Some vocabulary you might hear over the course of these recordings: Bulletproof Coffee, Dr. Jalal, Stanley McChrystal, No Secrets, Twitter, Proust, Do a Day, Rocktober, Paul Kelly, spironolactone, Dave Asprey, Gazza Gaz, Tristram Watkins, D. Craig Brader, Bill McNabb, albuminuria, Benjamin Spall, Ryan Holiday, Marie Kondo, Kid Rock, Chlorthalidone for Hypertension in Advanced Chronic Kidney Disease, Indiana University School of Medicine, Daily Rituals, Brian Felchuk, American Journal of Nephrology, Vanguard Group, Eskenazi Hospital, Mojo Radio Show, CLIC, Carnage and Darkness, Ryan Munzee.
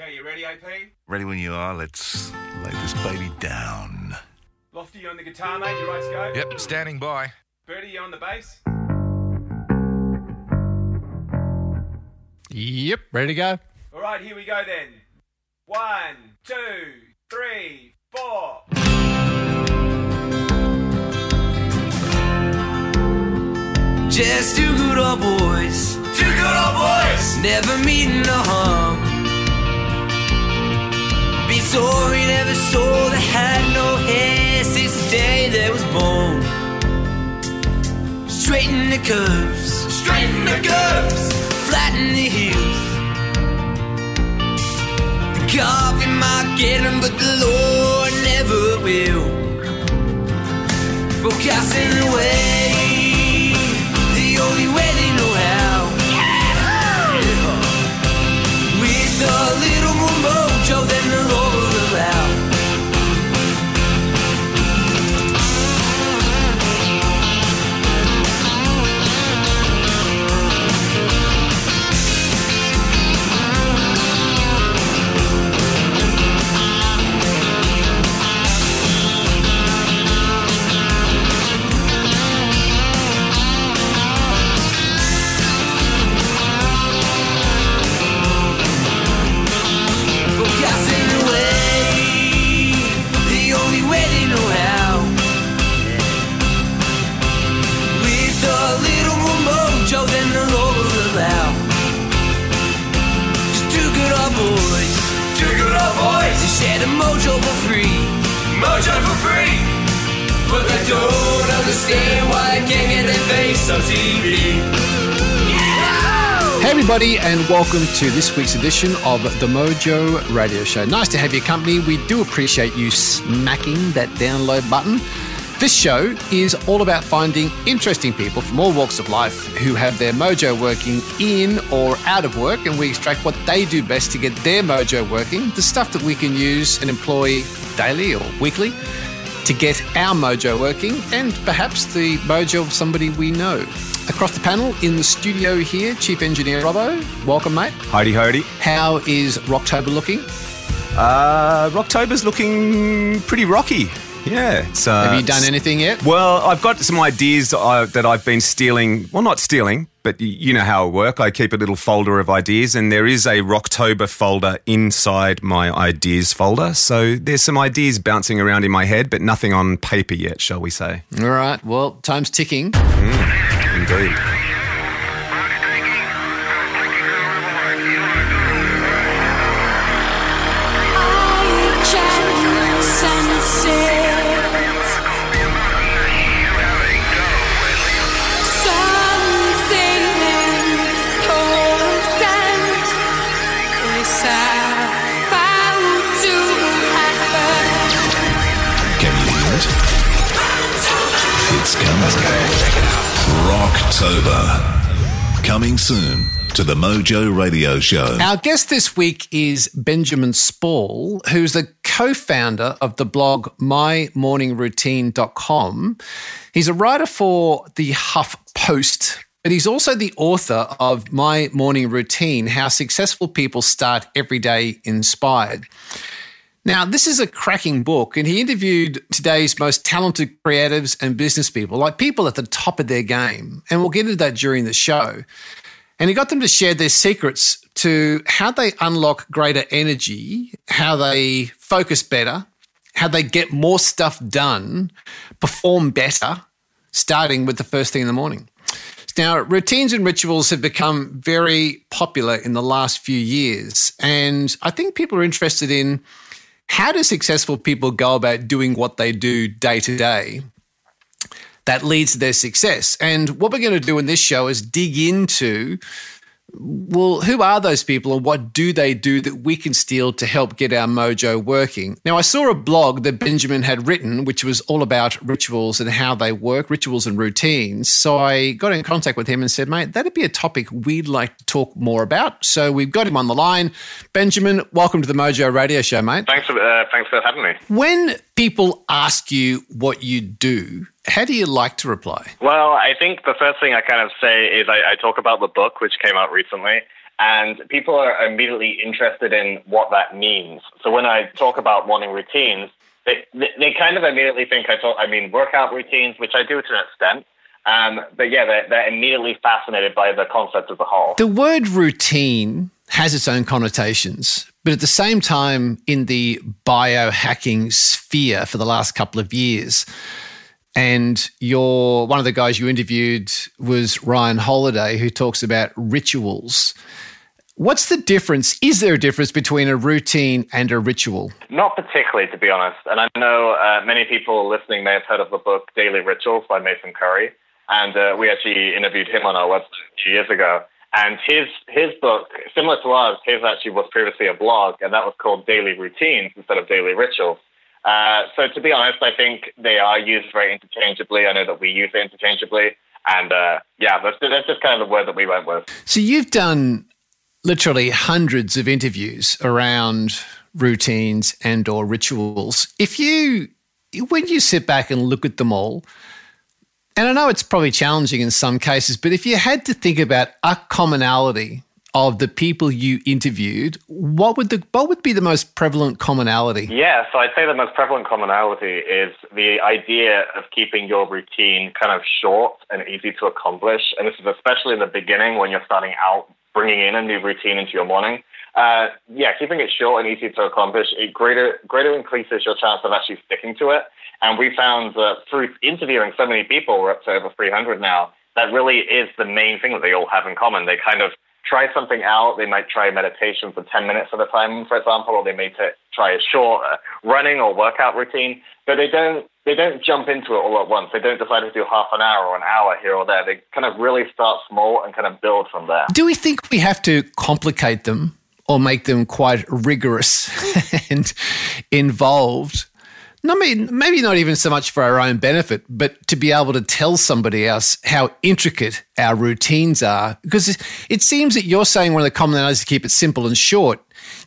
Okay, you ready, AP? Ready when you are. Let's lay this baby down. Lofty, you on the guitar, mate? You right to go? Yep, standing by. Birdie, you on the bass? Yep, ready to go. All right, here we go then. 1, 2, 3, 4. Just two good old boys. Two good old boys. Never meeting a hump. Be sorry, never saw they had no hair. Since the day they was born. Straighten the curves. Straighten the curves. Flatten the heels. The coffee might get them, but the Lord never will. Broadcasting away the only way they know how. With a little more mojo than the Lord. The mojo for free. Mojo for free. But they don't understand why I can't get their face on TV. Yeah! Hey everybody, and welcome to this week's edition of the Mojo Radio Show. Nice to have your company. We do appreciate you smacking that download button. This show is all about finding interesting people from all walks of life who have their mojo working in or out of work, and we extract what they do best to get their mojo working, the stuff that we can use and employ daily or weekly to get our mojo working, and perhaps the mojo of somebody we know. Across the panel in the studio here, Chief Engineer Robbo, welcome mate. Howdy, howdy. How is Rocktober looking? Rocktober's looking pretty rocky. Yeah. It's, have you done anything yet? Well, I've got some ideas that I've been stealing. Well, not stealing, but you know how I work. I keep a little folder of ideas, and there is a Rocktober folder inside my ideas folder. So there's some ideas bouncing around in my head, but nothing on paper yet, shall we say. All right. Well, time's ticking. Indeed. Rocktober, coming soon to the Mojo Radio Show. Our guest this week is Benjamin Spall, who's the co-founder of the blog MyMorningRoutine.com. He's a writer for the Huff Post, but he's also the author of My Morning Routine, How Successful People Start Every Day Inspired. Now, this is a cracking book, and he interviewed today's most talented creatives and business people, like people at the top of their game, and we'll get into that during the show. And he got them to share their secrets to how they unlock greater energy, how they focus better, how they get more stuff done, perform better, starting with the first thing in the morning. Now, routines and rituals have become very popular in the last few years, and I think people are interested in how do successful people go about doing what they do day to day that leads to their success? And what we're going to do in this show is dig into, well, who are those people and what do they do that we can steal to help get our mojo working? Now, I saw a blog that Benjamin had written, which was all about rituals and how they work, rituals and routines. So I got in contact with him and said, mate, that'd be a topic we'd like to talk more about. So we've got him on the line. Benjamin, welcome to the Mojo Radio Show, mate. Thanks for having me. When people ask you what you do, how do you like to reply? Well, I think the first thing I kind of say is I talk about the book, which came out recently, And people are immediately interested in what that means. So when I talk about morning routines, they kind of immediately think I mean workout routines, which I do to an extent. But yeah, they're immediately fascinated by the concept as a whole. The word routine has its own connotations, but at the same time, in the biohacking sphere for the last couple of years, and one of the guys you interviewed was Ryan Holiday, who talks about rituals. What's the difference? Is there a difference between a routine and a ritual? Not particularly, to be honest. And I know many people listening may have heard of the book Daily Rituals by Mason Curry. And we actually interviewed him on our website a few years ago. And his book, similar to ours, his actually was previously a blog, and that was called Daily Routines instead of Daily Rituals. So to be honest, I think they are used very interchangeably. I know that we use it interchangeably. And that's just kind of the word that we went with. So you've done literally hundreds of interviews around routines and or rituals. When you sit back and look at them all, and I know it's probably challenging in some cases, but if you had to think about a commonality of the people you interviewed, what would be the most prevalent commonality? Yeah, so I'd say the most prevalent commonality is the idea of keeping your routine kind of short and easy to accomplish. And this is especially in the beginning when you're starting out, bringing in a new routine into your morning. Keeping it short and easy to accomplish, it greater increases your chance of actually sticking to it. And we found that through interviewing so many people, we're up to over 300 now, that really is the main thing that they all have in common. They kind of try something out. They might try meditation for 10 minutes at a time, for example, or they may try a short running or workout routine, but they don't jump into it all at once. They don't decide to do half an hour or an hour here or there. They kind of really start small and kind of build from there. Do we think we have to complicate them or make them quite rigorous and involved? I mean, maybe not even so much for our own benefit, but to be able to tell somebody else how intricate our routines are. Because it seems that you're saying one of the commonalities is to keep it simple and short,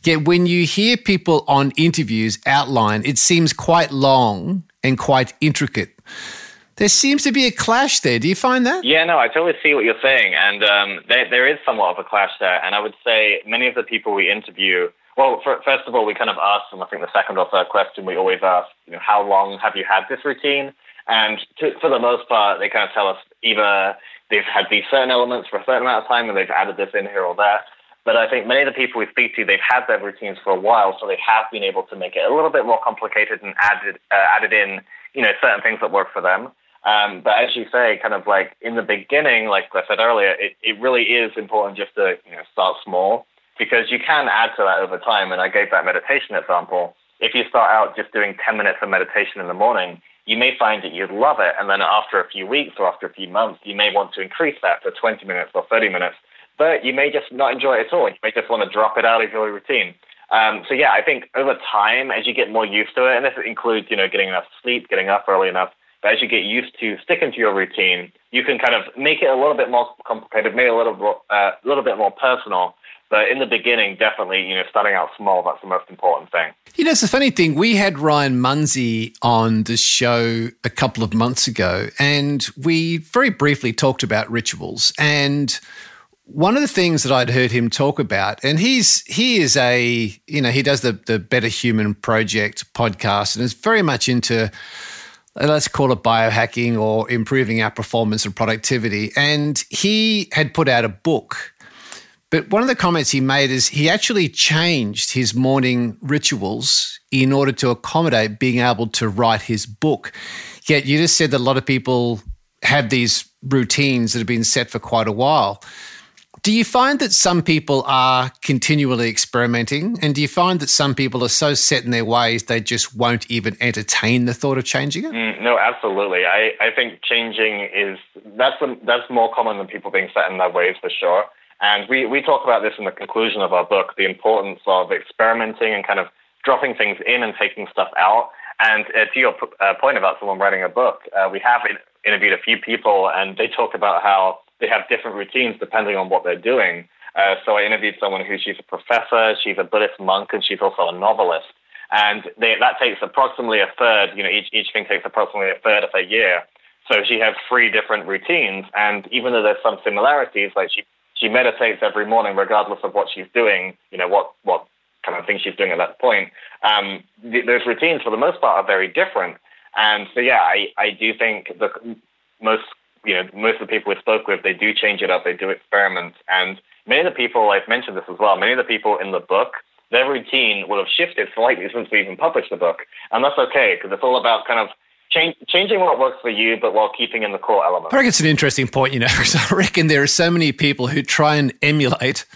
yet when you hear people on interviews outline, it seems quite long and quite intricate. There seems to be a clash there. Do you find that? Yeah, no, I totally see what you're saying. And there is somewhat of a clash there. And I would say many of the people we interview, well, first of all, we kind of asked them, I think the second or third question we always ask, how long have you had this routine? And for the most part, they kind of tell us either they've had these certain elements for a certain amount of time and they've added this in here or there. But I think many of the people we speak to, they've had their routines for a while, so they have been able to make it a little bit more complicated and added in, certain things that work for them. But as you say, kind of like in the beginning, like I said earlier, it really is important just to start small, because you can add to that over time. And I gave that meditation example. If you start out just doing 10 minutes of meditation in the morning, you may find that you'd love it. And then after a few weeks or after a few months, you may want to increase that to 20 minutes or 30 minutes. But you may just not enjoy it at all. You may just want to drop it out of your routine. I think over time, as you get more used to it, and this includes, getting enough sleep, getting up early enough, but as you get used to sticking to your routine, you can kind of make it a little bit more complicated, make it a little bit more personal. But in the beginning, definitely, starting out small, that's the most important thing. It's a funny thing. We had Ryan Munzee on the show a couple of months ago, and we very briefly talked about rituals. And one of the things that I'd heard him talk about, and he does the Better Human Project podcast and is very much into, let's call it biohacking or improving our performance and productivity. And he had put out a book. But one of the comments he made is he actually changed his morning rituals in order to accommodate being able to write his book. Yet you just said that a lot of people have these routines that have been set for quite a while. Do you find that some people are continually experimenting? And do you find that some people are so set in their ways they just won't even entertain the thought of changing it? No, absolutely. I think changing that's more common than people being set in their ways for sure. And we talk about this in the conclusion of our book, the importance of experimenting and kind of dropping things in and taking stuff out. And to your point about someone writing a book, we have interviewed a few people and they talk about how they have different routines depending on what they're doing. So I interviewed someone she's a professor, she's a Buddhist monk, and she's also a novelist. And that takes approximately a third, each thing takes approximately a third of a year. So she has 3 different routines. And even though there's some similarities, like she she meditates every morning, regardless of what she's doing, you know, what kind of thing she's doing at that point. Those routines, for the most part, are very different. And so, yeah, I do think the most of the people we spoke with, they do change it up, they do experiments. And many of the people, I've mentioned this as well, many of the people in the book, their routine will have shifted slightly since we even published the book. And that's okay, because it's all about kind of changing what works for you, but while keeping in the core elements. I think it's an interesting point, you know, because I reckon there are so many people who try and emulate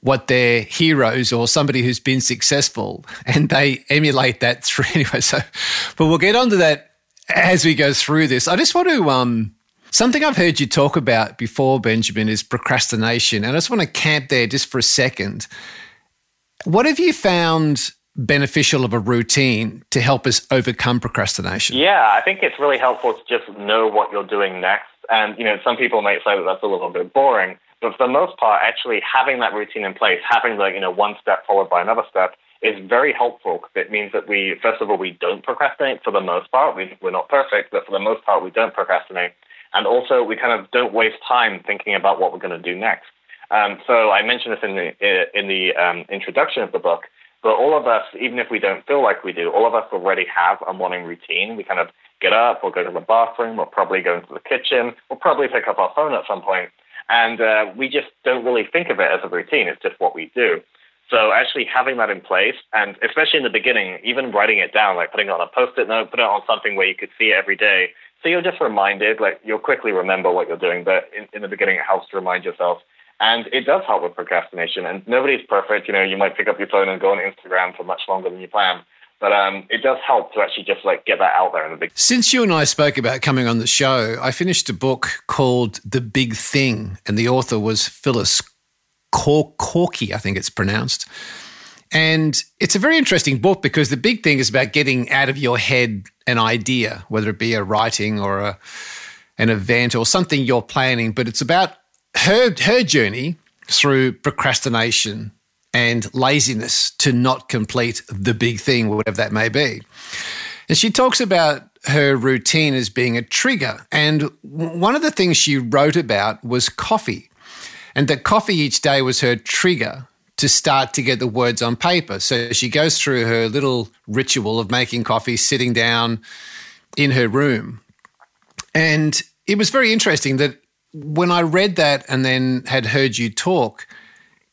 what their heroes or somebody who's been successful, and they emulate that through anyway. So, but we'll get onto that as we go through this. I just want to, something I've heard you talk about before, Benjamin, is procrastination. And I just want to camp there just for a second. What have you found beneficial of a routine to help us overcome procrastination? Yeah, I think it's really helpful to just know what you're doing next. And, you know, some people might say that that's a little bit boring, but for the most part, actually having that routine in place, having the, you know, one step followed by another step is very helpful, because it means that we, first of all, we don't procrastinate for the most part. We're not perfect, but for the most part, we don't procrastinate. And also, we kind of don't waste time thinking about what we're going to do next. So I mentioned this in the introduction of the book, but all of us, even if we don't feel like we do, all of us already have a morning routine. We kind of get up, we'll go to the bathroom, we'll probably go into the kitchen, we'll probably pick up our phone at some point, and we just don't really think of it as a routine. It's just what we do. So actually having that in place, and especially in the beginning, even writing it down, like putting it on a Post-it note, put it on something where you could see it every day, so you're just reminded, like you'll quickly remember what you're doing, but in the beginning it helps to remind yourself. And it does help with procrastination, and nobody's perfect. You know, you might pick up your phone and go on Instagram for much longer than you plan, but it does help to actually just like get that out there. Since you and I spoke about coming on the show, I finished a book called The Big Thing, and the author was Phyllis Corky, I think it's pronounced. And it's a very interesting book, because The Big Thing is about getting out of your head an idea, whether it be a writing or an event or something you're planning, but it's about her journey through procrastination and laziness to not complete the big thing, whatever that may be. And she talks about her routine as being a trigger. And one of the things she wrote about was coffee, and that coffee each day was her trigger to start to get the words on paper. So she goes through her little ritual of making coffee, sitting down in her room. And it was very interesting that when I read that and then had heard you talk,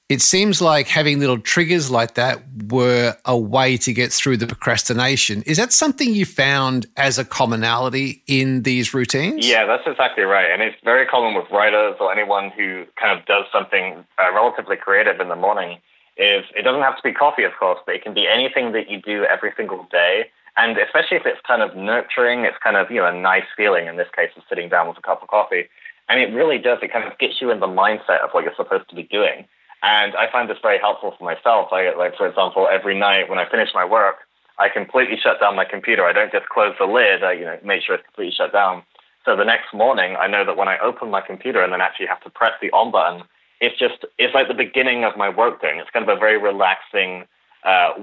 it seems like having little triggers like that were a way to get through the procrastination. Is that something you found as a commonality in these routines? Yeah, that's exactly right. And it's very common with writers or anyone who kind of does something relatively creative in the morning. Is it doesn't have to be coffee, of course, but it can be anything that you do every single day. And especially if it's kind of nurturing, it's kind of, you know, a nice feeling, in this case of sitting down with a cup of coffee. And it really does. It kind of gets you in the mindset of what you're supposed to be doing. And I find this very helpful for myself. For example, every night when I finish my work, I completely shut down my computer. I don't just close the lid. I, you know, make sure it's completely shut down. So the next morning, I know that when I open my computer and then actually have to press the on button, it's like the beginning of my work day. It's kind of a very relaxing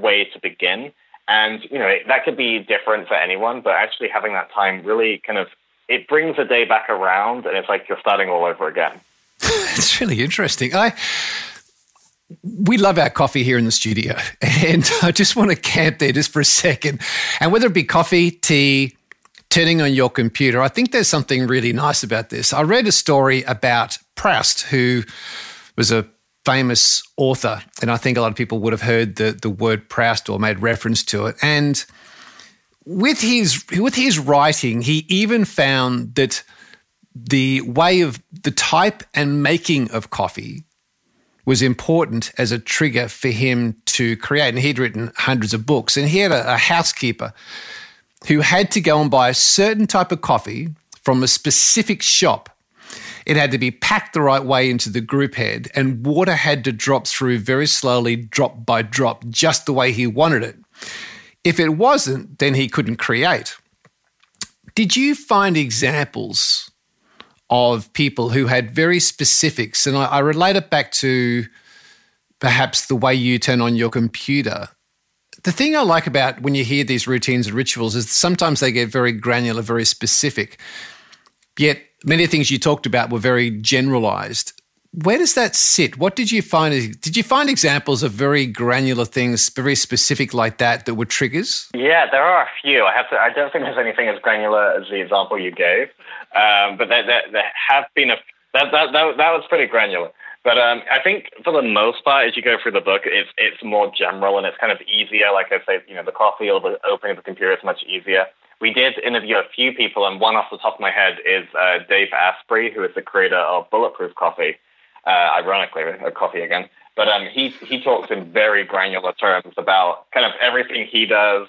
way to begin. And, you know, that could be different for anyone, but actually having that time really kind of, it brings the day back around, and it's like you're starting all over again. It's really interesting. We love our coffee here in the studio, and I just want to camp there just for a second. And whether it be coffee, tea, turning on your computer, I think there's something really nice about this. I read a story about Proust, who was a famous author, and I think a lot of people would have heard the word Proust or made reference to it. And with his writing, he even found that the way of the type and making of coffee was important as a trigger for him to create. And he'd written hundreds of books, and he had a housekeeper who had to go and buy a certain type of coffee from a specific shop. It had to be packed the right way into the group head, and water had to drop through very slowly, drop by drop, just the way he wanted it. If it wasn't, then he couldn't create. Did you find examples of people who had very specifics? And I relate it back to perhaps the way you turn on your computer. The thing I like about when you hear these routines and rituals is sometimes they get very granular, very specific. Yet many things you talked about were very generalized. Where does that sit? What did you find? Did you find examples of very granular things, very specific like that, that were triggers? Yeah, there are a few. I don't think there's anything as granular as the example you gave, but there have been a that was pretty granular. But I think for the most part, as you go through the book, it's more general and it's kind of easier. Like I say, you know, the coffee or the opening of the computer is much easier. We did interview a few people, and one off the top of my head is Dave Asprey, who is the creator of Bulletproof Coffee. Ironically, a coffee again. But he talks in very granular terms about kind of everything he does.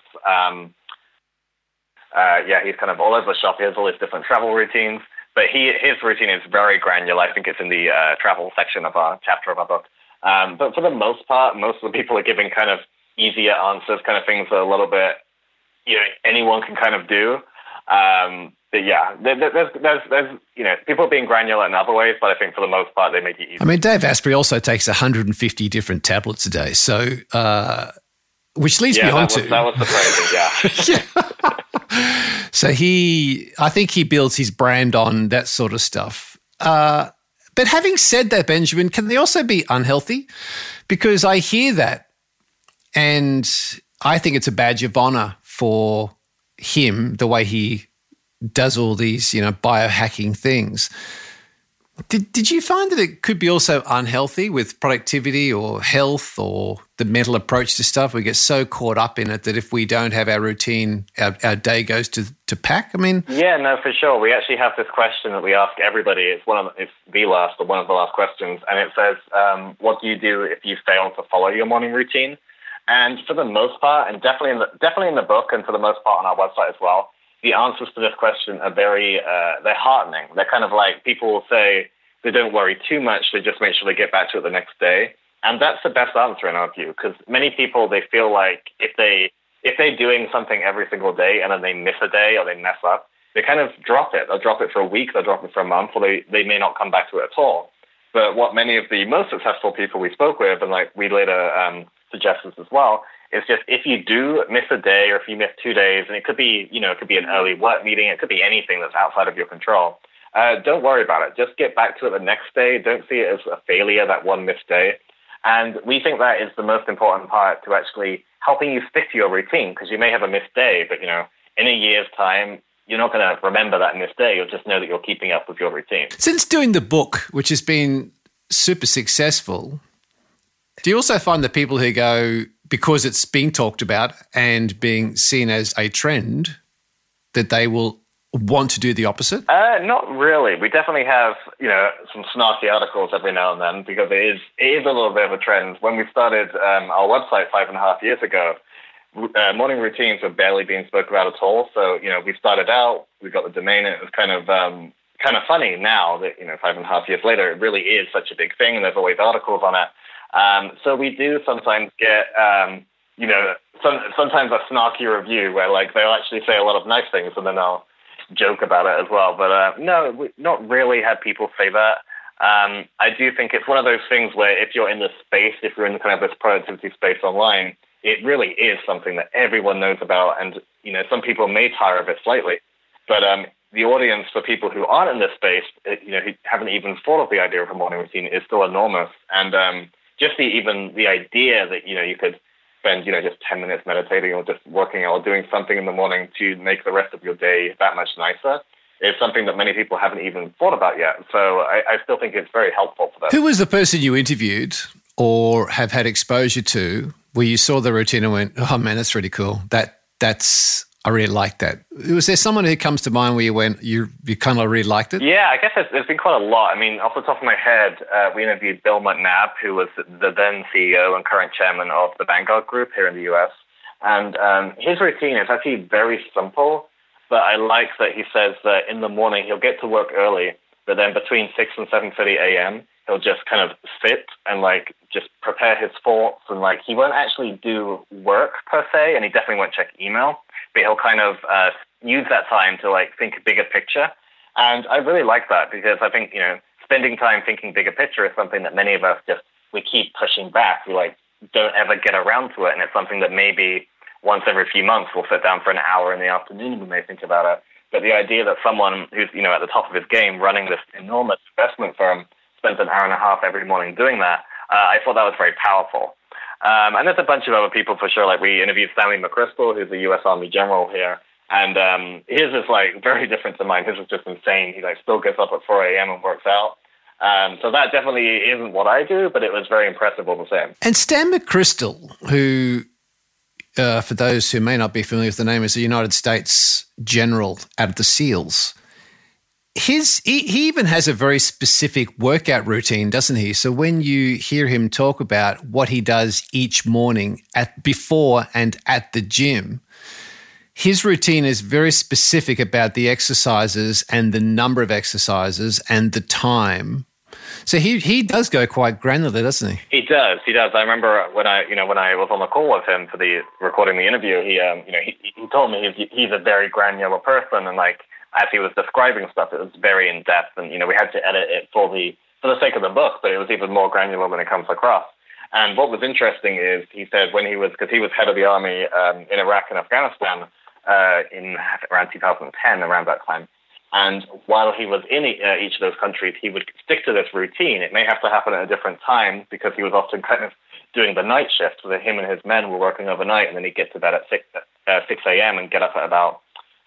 He's kind of all over the shop. He has all his different travel routines. But his routine is very granular. I think it's in the travel section of our chapter of our book. But for the most part, most of the people are giving kind of easier answers, kind of things that are a little bit, you know, anyone can kind of do. But yeah, there's you know, people being granular in other ways, but I think for the most part, they make it easy. I mean, Dave Asprey also takes 150 different tablets a day, so which leads me on to... that was surprising, yeah. Yeah. So I think he builds his brand on that sort of stuff. But having said that, Benjamin, can they also be unhealthy? Because I hear that, and I think it's a badge of honor for him, the way he does all these, you know, biohacking things. Did you find that it could be also unhealthy with productivity or health or the mental approach to stuff? We get so caught up in it that if we don't have our routine, our day goes to pack. I mean, yeah, no, for sure. We actually have this question that we ask everybody. One of the last questions, and it says, "What do you do if you fail to follow your morning routine?" And for the most part, and definitely in the book, and for the most part on our website as well, the answers to this question are they're heartening. They're kind of like, people will say they don't worry too much, they just make sure they get back to it the next day. And that's the best answer in our view, because many people, they feel like if they're doing something every single day and then they miss a day or they mess up, they kind of drop it. They'll drop it for a week, they'll drop it for a month, or they may not come back to it at all. But what many of the most successful people we spoke with, and like we later suggest this as well, it's just if you do miss a day or if you miss 2 days, and it could be an early work meeting, it could be anything that's outside of your control, don't worry about it. Just get back to it the next day. Don't see it as a failure, that one missed day. And we think that is the most important part to actually helping you stick to your routine, because you may have a missed day, but, you know, in a year's time, you're not going to remember that missed day. You'll just know that you're keeping up with your routine. Since doing the book, which has been super successful, do you also find that people who go, because it's being talked about and being seen as a trend, that they will want to do the opposite? Not really. We definitely have, you know, some snarky articles every now and then, because it is a little bit of a trend. When we started our website 5.5 years ago, morning routines were barely being spoken about at all. So, you know, we started out, we got the domain, and it was kind of funny now that, you know, 5.5 years later, it really is such a big thing, and there's always articles on it. So we do sometimes get, you know, sometimes a snarky review where, like, they'll actually say a lot of nice things and then they'll joke about it as well. But no, we've not really had people say that. I do think it's one of those things where if you're in this space, if you're in kind of this productivity space online, it really is something that everyone knows about. And, you know, some people may tire of it slightly. But the audience for people who aren't in this space, you know, who haven't even thought of the idea of a morning routine, is still enormous. And just the idea that, you know, you could spend, you know, just 10 minutes meditating or just working out or doing something in the morning to make the rest of your day that much nicer is something that many people haven't even thought about yet. So I still think it's very helpful for that. Who was the person you interviewed or have had exposure to where you saw the routine and went, oh man, that's really cool. That's I really like that. Was there someone who comes to mind where you went, you kind of really liked it? Yeah, I guess there's been quite a lot. I mean, off the top of my head, we interviewed Bill McNabb, who was the then CEO and current chairman of the Vanguard Group here in the US. And his routine is actually very simple, but I like that he says that in the morning he'll get to work early, but then between 6 and 7:30 a.m., he'll just kind of sit and, like, just prepare his thoughts. And, like, he won't actually do work per se, and he definitely won't check email. But he'll kind of use that time to, like, think a bigger picture. And I really like that, because I think, you know, spending time thinking bigger picture is something that many of us we keep pushing back. We, like, don't ever get around to it. And it's something that maybe once every few months we'll sit down for an hour in the afternoon and we may think about it. But the idea that someone who's, you know, at the top of his game running this enormous investment firm spent an hour and a half every morning doing that, I thought that was very powerful. And there's a bunch of other people for sure. Like we interviewed Stanley McChrystal, who's a U.S. Army general here. And his is like very different to mine. His is just insane. He like still gets up at 4 a.m. and works out. So that definitely isn't what I do, but it was very impressive all the same. And Stan McChrystal, who, for those who may not be familiar with the name, is the United States General out of the SEALs. He even has a very specific workout routine, doesn't he? So when you hear him talk about what he does each morning before and at the gym, his routine is very specific about the exercises and the number of exercises and the time. So he does go quite granular, doesn't he? He does. I remember when I was on the call with him for the recording the interview, he told me he's a very granular person, and like as he was describing stuff, it was very in depth, and we had to edit it for the sake of the book, but it was even more granular when it comes across. And what was interesting is he said when he was, because he was head of the army in Iraq and Afghanistan in around 2010, around that time. And while he was in each of those countries, he would stick to this routine. It may have to happen at a different time because he was often kind of doing the night shift, so that him and his men were working overnight, and then he'd get to bed at 6 a.m. and get up at about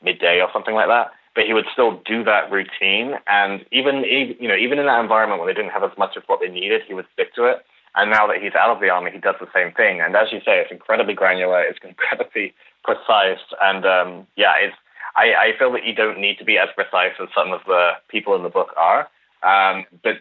midday or something like that. But he would still do that routine. And even in that environment where they didn't have as much of what they needed, he would stick to it. And now that he's out of the army, he does the same thing. And as you say, it's incredibly granular. It's incredibly precise. And I feel that you don't need to be as precise as some of the people in the book are, but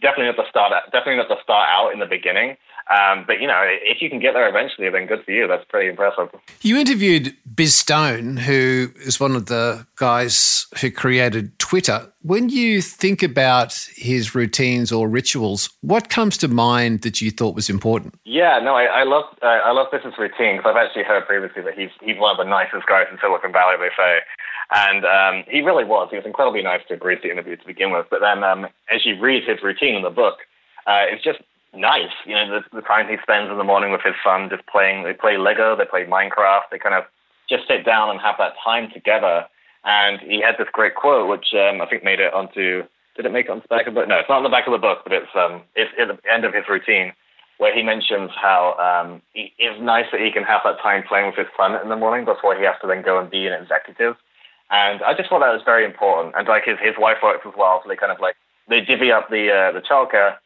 definitely not to start out in the beginning. But if you can get there eventually, then good for you. That's pretty impressive. You interviewed Biz Stone, who is one of the guys who created Twitter. When you think about his routines or rituals, what comes to mind that you thought was important? Yeah, no, I love Biz's routine because I've actually heard previously that he's one of the nicest guys in Silicon Valley, they say. And he really was. He was incredibly nice to agree to the interview to begin with. But then as you read his routine in the book, it's just nice. The time he spends in the morning with his son just playing. They play Lego, they play Minecraft. They kind of just sit down and have that time together. And he had this great quote, which I think made it onto... Did it make it onto the back of the book? No, it's not on the back of the book, but it's at the end of his routine where he mentions how it's nice that he can have that time playing with his son in the morning before he has to then go and be an executive. And I just thought that was very important. And like his wife works as well, so they kind of like they divvy up the childcare.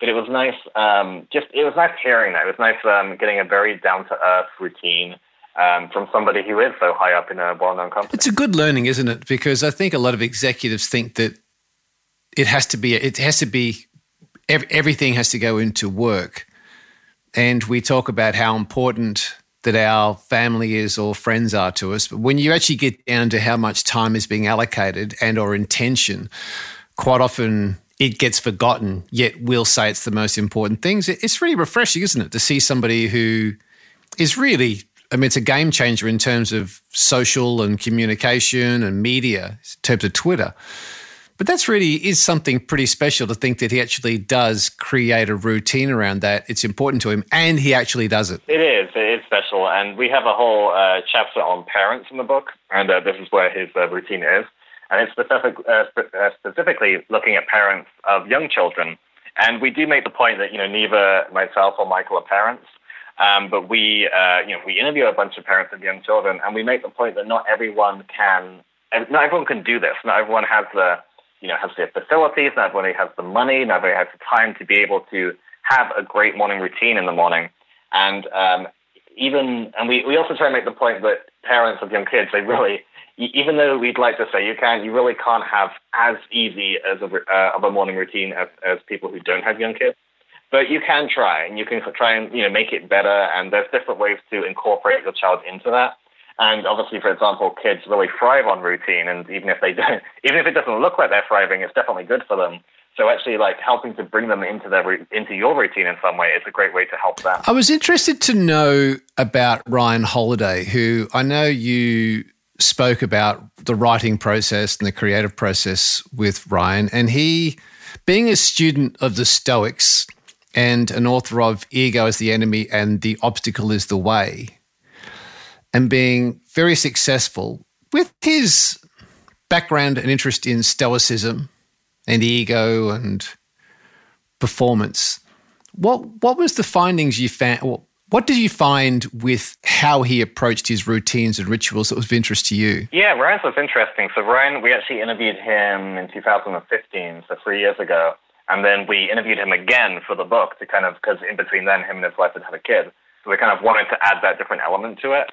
But it was nice. It was nice hearing that. It was nice getting a very down to earth routine from somebody who is so high up in a well known company. It's a good learning, isn't it? Because I think a lot of executives think that everything has to go into work, and we talk about how important that our family is or friends are to us. But when you actually get down to how much time is being allocated and or intention, quite often it gets forgotten, yet we'll say it's the most important things. It's really refreshing, isn't it, to see somebody who is really, it's a game changer in terms of social and communication and media, in terms of Twitter. But that's really is something pretty special to think that he actually does create a routine around that. It's important to him, and he actually does it. It is special, and we have a whole chapter on parents in the book, and this is where his routine is, and it's specifically looking at parents of young children. And we do make the point that neither myself or Michael are parents, but we interview a bunch of parents of young children, and we make the point that not everyone can do this. Not everyone has the facilities, not everybody has the money, not everybody has the time to be able to have a great morning routine in the morning. And we also try to make the point that parents of young kids, they really, even though we'd like to say you really can't have as easy of a morning routine as people who don't have young kids. But you can try, and you can try and make it better. And there's different ways to incorporate your child into that. And obviously, for example, kids really thrive on routine, and even if it doesn't look like they're thriving, it's definitely good for them. So actually, like helping to bring them into your routine in some way is a great way to help them. I was interested to know about Ryan Holiday, who I know you spoke about the writing process and the creative process with Ryan, and he, being a student of the Stoics and an author of Ego is the Enemy and The Obstacle is the Way, and being very successful with his background and interest in stoicism and ego and performance. What was the findings you found? What did you find with how he approached his routines and rituals that was of interest to you? Yeah, Ryan's was interesting. So Ryan, we actually interviewed him in 2015, so 3 years ago. And then we interviewed him again for the book to kind of, because in between then, him and his wife had had a kid. So we kind of wanted to add that different element to it.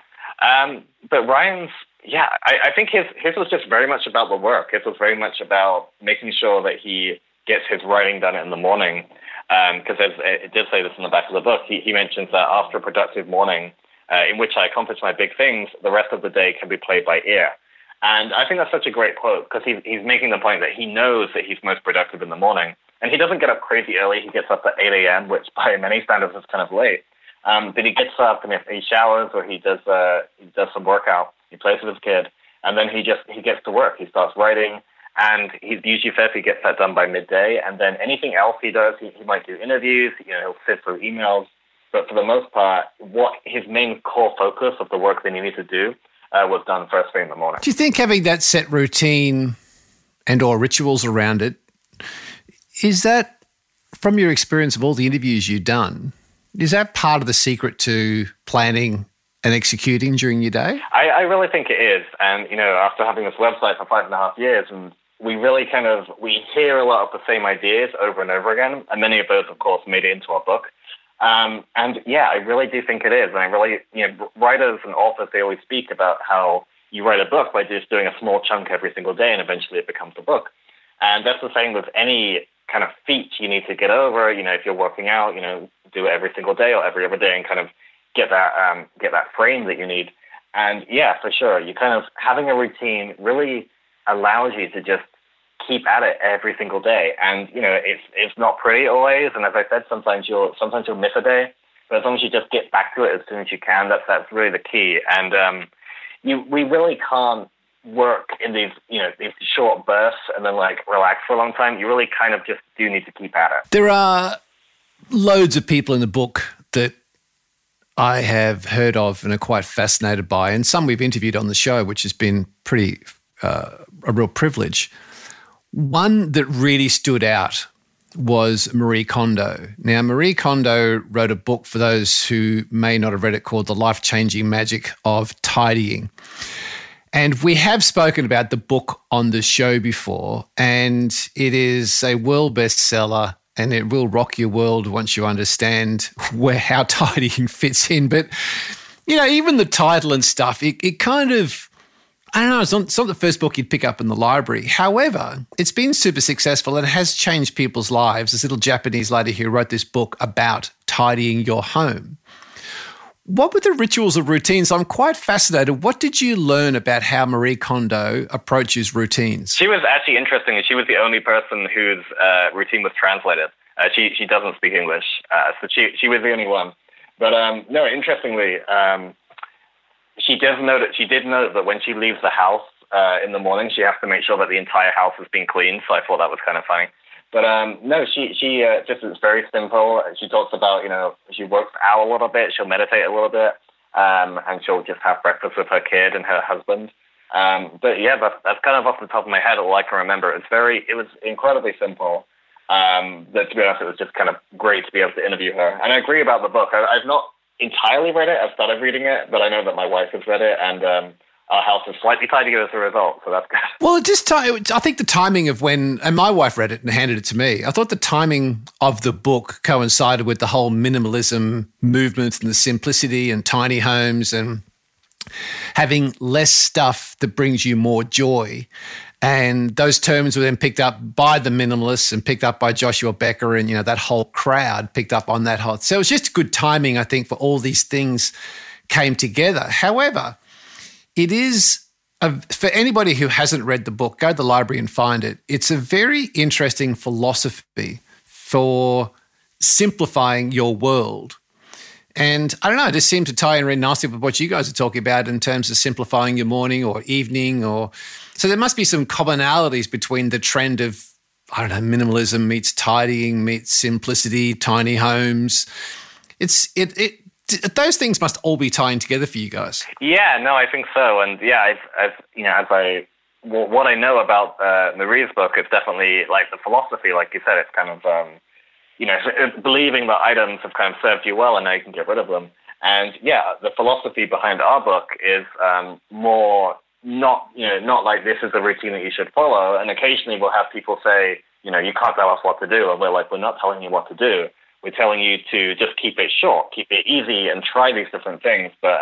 But Ryan's, yeah, I think his was just very much about the work. His was very much about making sure that he gets his writing done in the morning. Because it did say this in the back of the book, he mentions that after a productive morning in which I accomplish my big things, the rest of the day can be played by ear. And I think that's such a great quote, because he's making the point that he knows that he's most productive in the morning. And he doesn't get up crazy early. He gets up at 8 a.m., which by many standards is kind of late. But he gets up and he showers, or he does some workout. He plays with his kid. And then he gets to work. He starts writing. And he's usually fair if he gets that done by midday. And then anything else he does, he might do interviews, he'll sift through emails. But for the most part, what his main core focus of the work that he needed to do was done first thing in the morning. Do you think having that set routine and or rituals around it, is that, from your experience of all the interviews you've done, is that part of the secret to planning and executing during your day? I really think it is. And, after having this website for 5.5 years, and we really we hear a lot of the same ideas over and over again, and many of those, of course, made it into our book. And yeah, I really do think it is. And I really, writers and authors, they always speak about how you write a book by just doing a small chunk every single day, and eventually it becomes a book. And that's the same with any kind of feat you need to get over. If you're working out, do it every single day or every other day, and kind of get that frame that you need. And yeah, for sure, you kind of having a routine really allows you to just keep at it every single day. And it's not pretty always. And as I said, sometimes you'll miss a day. But as long as you just get back to it as soon as you can, that's really the key. And we really can't work in these these short bursts and then relax for a long time. You really kind of just do need to keep at it. There are loads of people in the book that I have heard of and are quite fascinated by, and some we've interviewed on the show, which has been pretty a real privilege. One that really stood out was Marie Kondo. Now, Marie Kondo wrote a book, for those who may not have read it, called The Life-Changing Magic of Tidying. And we have spoken about the book on the show before, and it is a world bestseller. And it will rock your world once you understand how tidying fits in. But, even the title and stuff, it kind of, I don't know, it's not the first book you'd pick up in the library. However, it's been super successful and has changed people's lives. This little Japanese lady who wrote this book about tidying your home. What were the rituals or routines? I'm quite fascinated. What did you learn about how Marie Kondo approaches routines? She was actually interesting. She was the only person whose routine was translated. She doesn't speak English, so she was the only one. But no, interestingly, she did note that when she leaves the house in the morning, she has to make sure that the entire house has been cleaned. So I thought that was kind of funny. But no, she just is very simple. She talks about, she works out a little bit, she'll meditate a little bit, and she'll just have breakfast with her kid and her husband. But yeah, that's kind of off the top of my head, all I can remember. It was incredibly simple. But to be honest, it was just kind of great to be able to interview her. And I agree about the book. I've not entirely read it. I've started reading it, but I know that my wife has read it, and our house is slightly tidier as a result, so that's good. Well, I think the timing of when, and my wife read it and handed it to me, I thought the timing of the book coincided with the whole minimalism movement and the simplicity and tiny homes and having less stuff that brings you more joy. And those terms were then picked up by the minimalists and picked up by Joshua Becker and, that whole crowd picked up on that whole. So it was just good timing, I think, for all these things came together. However, it is, for anybody who hasn't read the book, go to the library and find it. It's a very interesting philosophy for simplifying your world. And I don't know, it just seems to tie in really nicely with what you guys are talking about in terms of simplifying your morning or evening. So there must be some commonalities between the trend of, I don't know, minimalism meets tidying, meets simplicity, tiny homes. Those things must all be tying together for you guys. Yeah, no, I think so. And yeah, what I know about Marie's book, it's definitely like the philosophy, like you said, it's kind of you know, believing that items have kind of served you well and now you can get rid of them. And yeah, the philosophy behind our book is more not like this is a routine that you should follow. And occasionally we'll have people say, you know, you can't tell us what to do. And we're like, we're not telling you what to do. We're telling you to just keep it short, keep it easy, and try these different things. But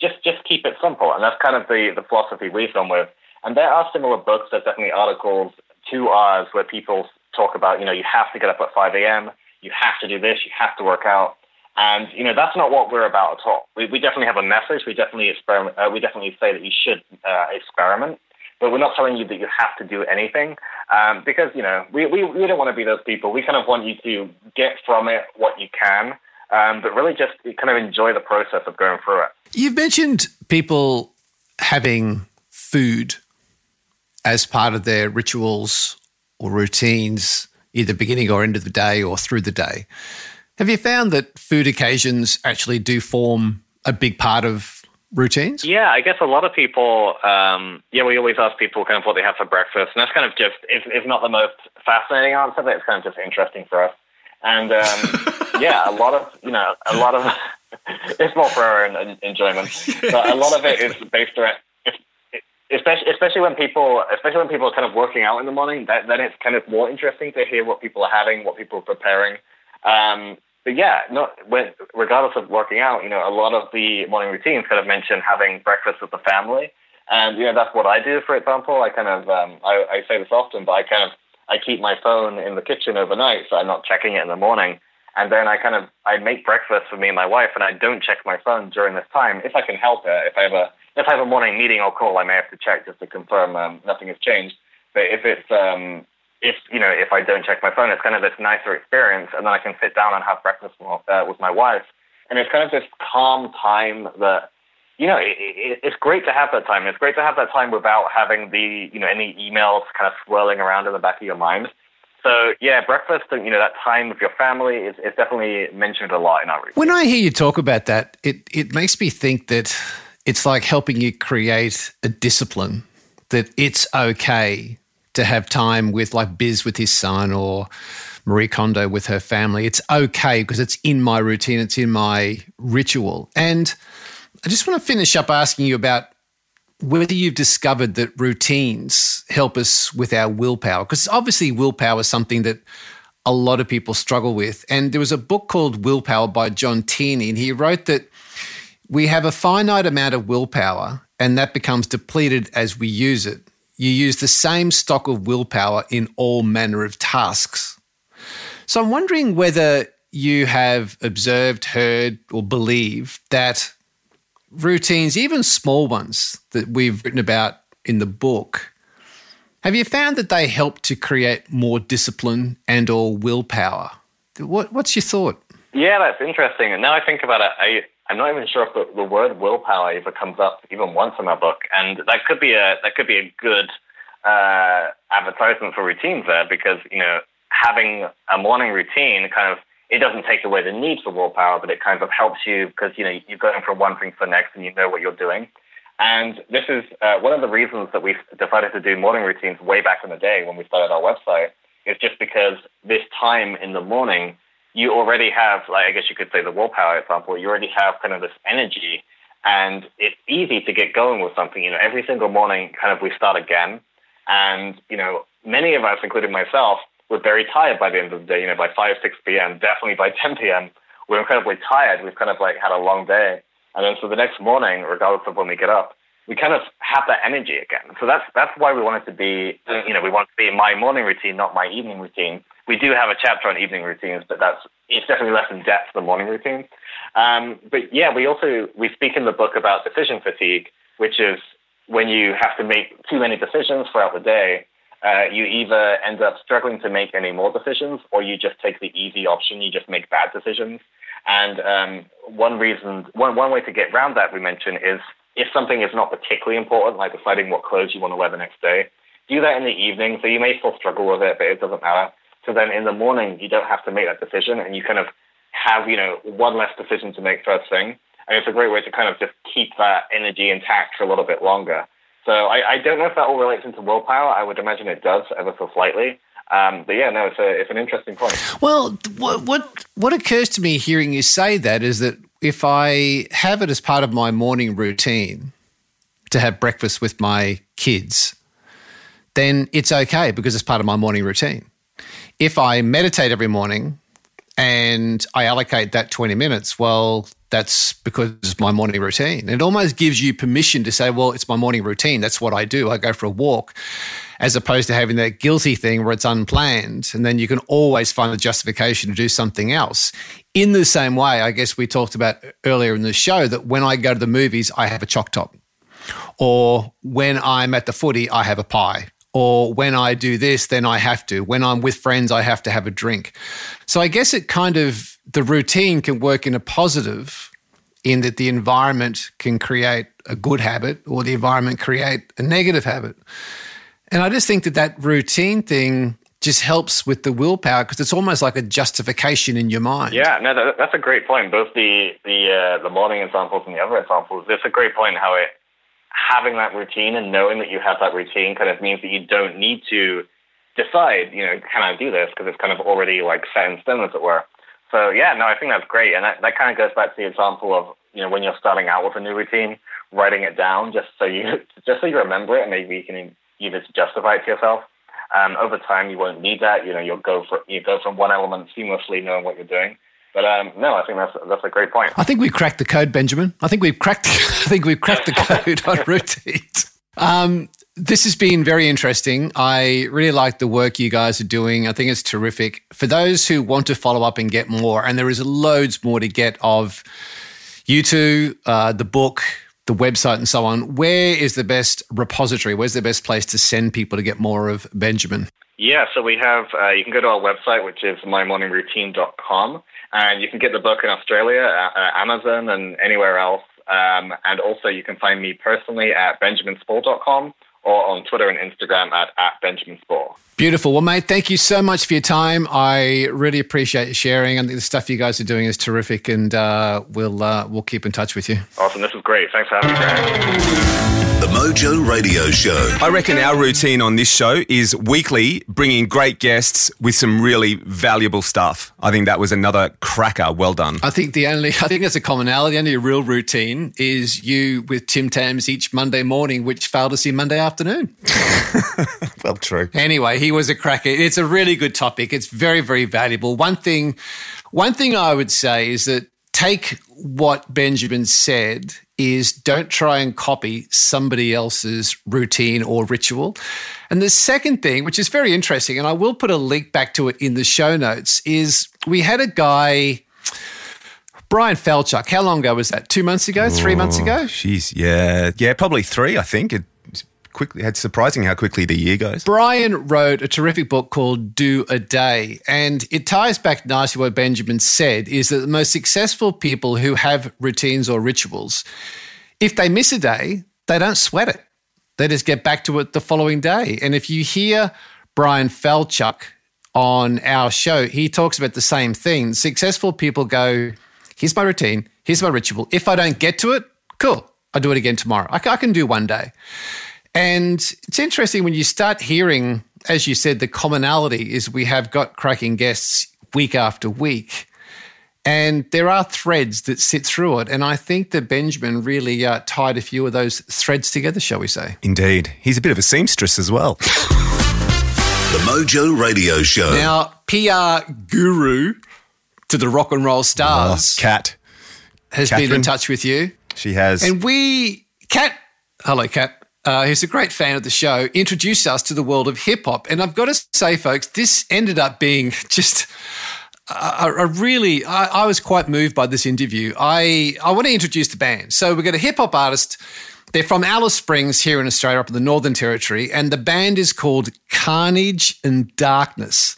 just keep it simple. And that's kind of the philosophy we've gone with. And there are similar books. There's definitely articles to ours where people talk about, you know, you have to get up at 5 a.m., you have to do this, you have to work out. And, you know, that's not what we're about at all. We definitely have a message. We definitely experiment. We definitely say that you should experiment. But we're not telling you that you have to do anything because, you know, we don't want to be those people. We kind of want you to get from it what you can, but really just kind of enjoy the process of going through it. You've mentioned people having food as part of their rituals or routines, either beginning or end of the day or through the day. Have you found that food occasions actually do form a big part of routines? Yeah, I guess a lot of people, we always ask people kind of what they have for breakfast. And that's kind of just, it's not the most fascinating answer, but it's kind of just interesting for us. And a lot of it's more for our own enjoyment. Yes, but a lot of it is based around, especially when people are kind of working out in the morning, then it's kind of more interesting to hear what people are having, what people are preparing. But yeah, regardless of working out, you know, a lot of the morning routines kind of mention having breakfast with the family. And, you know, that's what I do, for example. I kind of, I say this often, but I keep my phone in the kitchen overnight, so I'm not checking it in the morning. And then I make breakfast for me and my wife, and I don't check my phone during this time, if I can help it. If I have a morning meeting or call, I may have to check just to confirm nothing has changed. But if it's... If I don't check my phone, it's kind of this nicer experience, and then I can sit down and have breakfast with my wife. And it's kind of this calm time that, you know, it's great to have that time. It's great to have that time without having the, you know, any emails kind of swirling around in the back of your mind. So yeah, breakfast and, you know, that time with your family is definitely mentioned a lot in our routine. When I hear you talk about that, it makes me think that it's like helping you create a discipline that it's okay to have time with, like, Biz with his son or Marie Kondo with her family. It's okay because it's in my routine, it's in my ritual. And I just want to finish up asking you about whether you've discovered that routines help us with our willpower, because obviously willpower is something that a lot of people struggle with. And there was a book called Willpower by John Tierney, and he wrote that we have a finite amount of willpower and that becomes depleted as we use it. You use the same stock of willpower in all manner of tasks. So I'm wondering whether you have observed, heard, or believed that routines, even small ones that we've written about in the book, have you found that they help to create more discipline and or willpower? What's your thought? Yeah, that's interesting. And now I think about it, I'm not even sure if the word willpower ever comes up even once in our book, and that could be a good advertisement for routines there, because, you know, having a morning routine kind of, it doesn't take away the need for willpower, but it kind of helps you because, you know, you're going from one thing to the next and you know what you're doing. And this is one of the reasons that we decided to do morning routines way back in the day when we started our website. It's just because this time in the morning, you already have, like, I guess you could say the willpower example, you already have kind of this energy, and it's easy to get going with something. You know, every single morning kind of we start again. And, you know, many of us, including myself, we're very tired by the end of the day, you know, by 5, 6 p.m., definitely by 10 p.m. We're incredibly tired. We've kind of like had a long day. And then so the next morning, regardless of when we get up, we kind of have that energy again. So that's why we want it to be, you know, we want it to be my morning routine, not my evening routine. We do have a chapter on evening routines, but it's definitely less in depth than morning routines. But yeah, we speak in the book about decision fatigue, which is when you have to make too many decisions throughout the day. You either end up struggling to make any more decisions, or you just take the easy option. You just make bad decisions. And one way to get around that, we mention, is if something is not particularly important, like deciding what clothes you want to wear the next day, do that in the evening. So you may still struggle with it, but it doesn't matter. So then in the morning, you don't have to make that decision, and you kind of have, you know, one less decision to make first thing. And it's a great way to kind of just keep that energy intact for a little bit longer. So I don't know if that all relates into willpower. I would imagine it does ever so slightly. But yeah, no, it's an interesting point. Well, what occurs to me hearing you say that is that if I have it as part of my morning routine to have breakfast with my kids, then it's okay because it's part of my morning routine. If I meditate every morning and I allocate that 20 minutes, well, that's because it's my morning routine. It almost gives you permission to say, well, it's my morning routine. That's what I do. I go for a walk, as opposed to having that guilty thing where it's unplanned. And then you can always find the justification to do something else. In the same way, I guess we talked about earlier in the show that when I go to the movies, I have a choc top. Or when I'm at the footy, I have a pie. Or when I do this, then I have to. When I'm with friends, I have to have a drink. So I guess it kind of, the routine can work in a positive in that the environment can create a good habit or the environment create a negative habit. And I just think that that routine thing just helps with the willpower because it's almost like a justification in your mind. Yeah, no, that's a great point. Both the morning examples and the other examples, it's a great point how it, having that routine and knowing that you have that routine kind of means that you don't need to decide, you know, can I do this? Because it's kind of already like set in stone, as it were. So yeah, no, I think that's great. And that kind of goes back to the example of, you know, when you're starting out with a new routine, writing it down just so you remember it and maybe you can either justify it to yourself. Over time, you won't need that. You know, you go from one element seamlessly knowing what you're doing. But no, I think that's a great point. I think we cracked the code, Benjamin. I think we've cracked the code on routines. This has been very interesting. I really like the work you guys are doing. I think it's terrific. For those who want to follow up and get more, and there is loads more to get of you two, the book, the website, and so on. Where is the best repository? Where's the best place to send people to get more of Benjamin? Yeah, so we have. You can go to our website, which is MyMorningRoutine.com. And you can get the book in Australia, Amazon, and anywhere else. And also you can find me personally at benjaminspall.com or on Twitter and Instagram at benjaminspall. Beautiful. Well, mate, thank you so much for your time. I really appreciate you sharing. And the stuff you guys are doing is terrific. And we'll keep in touch with you. Awesome. This is great. Thanks for having me, Graham. The Mojo Radio Show. I reckon our routine on this show is weekly bringing great guests with some really valuable stuff. I think that was another cracker. Well done. I think that's a commonality. The only real routine is you with Tim Tams each Monday morning, which failed to see Monday afternoon. Well, true. Anyway, he was a cracker. It's a really good topic. It's very, very valuable. One thing I would say is that take what Benjamin said is don't try and copy somebody else's routine or ritual. And the second thing, which is very interesting, and I will put a link back to it in the show notes, is we had a guy, Brian Felchuk. How long ago was that? 2 months ago? 3 months ago? Jeez, yeah. Yeah, probably three, I think. It's surprising how quickly the year goes. Brian wrote a terrific book called Do a Day, and it ties back nicely what Benjamin said, is that the most successful people who have routines or rituals, if they miss a day, they don't sweat it. They just get back to it the following day. And if you hear Brian Felchuk on our show, he talks about the same thing. Successful people go, here's my routine, here's my ritual. If I don't get to it, cool, I'll do it again tomorrow. I can do one day. And it's interesting when you start hearing, as you said, the commonality is we have got cracking guests week after week, and there are threads that sit through it. And I think that Benjamin really tied a few of those threads together, shall we say. Indeed. He's a bit of a seamstress as well. The Mojo Radio Show. Now, PR guru to the rock and roll stars. Kat. Has Catherine been in touch with you. She has. And Kat, hello, Kat. Who's a great fan of the show, introduced us to the world of hip-hop. And I've got to say, folks, this ended up being just I was quite moved by this interview. I want to introduce the band. So we've got a hip-hop artist. They're from Alice Springs here in Australia, up in the Northern Territory, and the band is called Carnage and Darkness,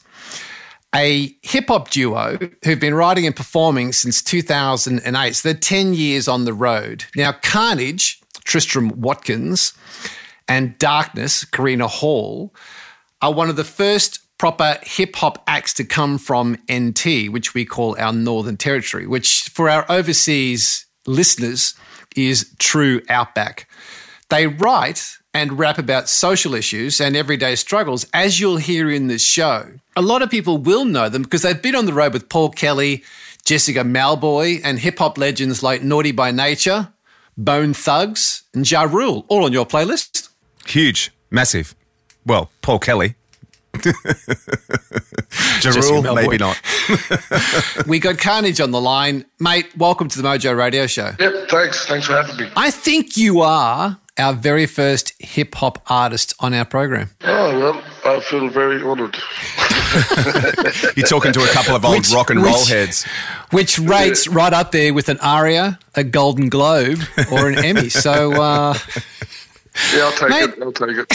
a hip-hop duo who've been writing and performing since 2008. So they're 10 years on the road. Now, Carnage, Tristram Watkins, and Darkness, Karina Hall, are one of the first proper hip-hop acts to come from NT, which we call our Northern Territory, which for our overseas listeners is true outback. They write and rap about social issues and everyday struggles, as you'll hear in this show. A lot of people will know them because they've been on the road with Paul Kelly, Jessica Malboy, and hip-hop legends like Naughty by Nature, Bone Thugs, and Ja Rule, all on your playlist. Huge, massive. Well, Paul Kelly. Ja Rule, maybe not. We got Carnage on the line. Mate, welcome to the Mojo Radio Show. Yep, thanks. Thanks for having me. I think you are our very first hip-hop artist on our program. Oh, well, I feel very honoured. You're talking to a couple of old rock and roll heads. Which rates right up there with an ARIA, a Golden Globe, or an Emmy. So, yeah, I'll take it.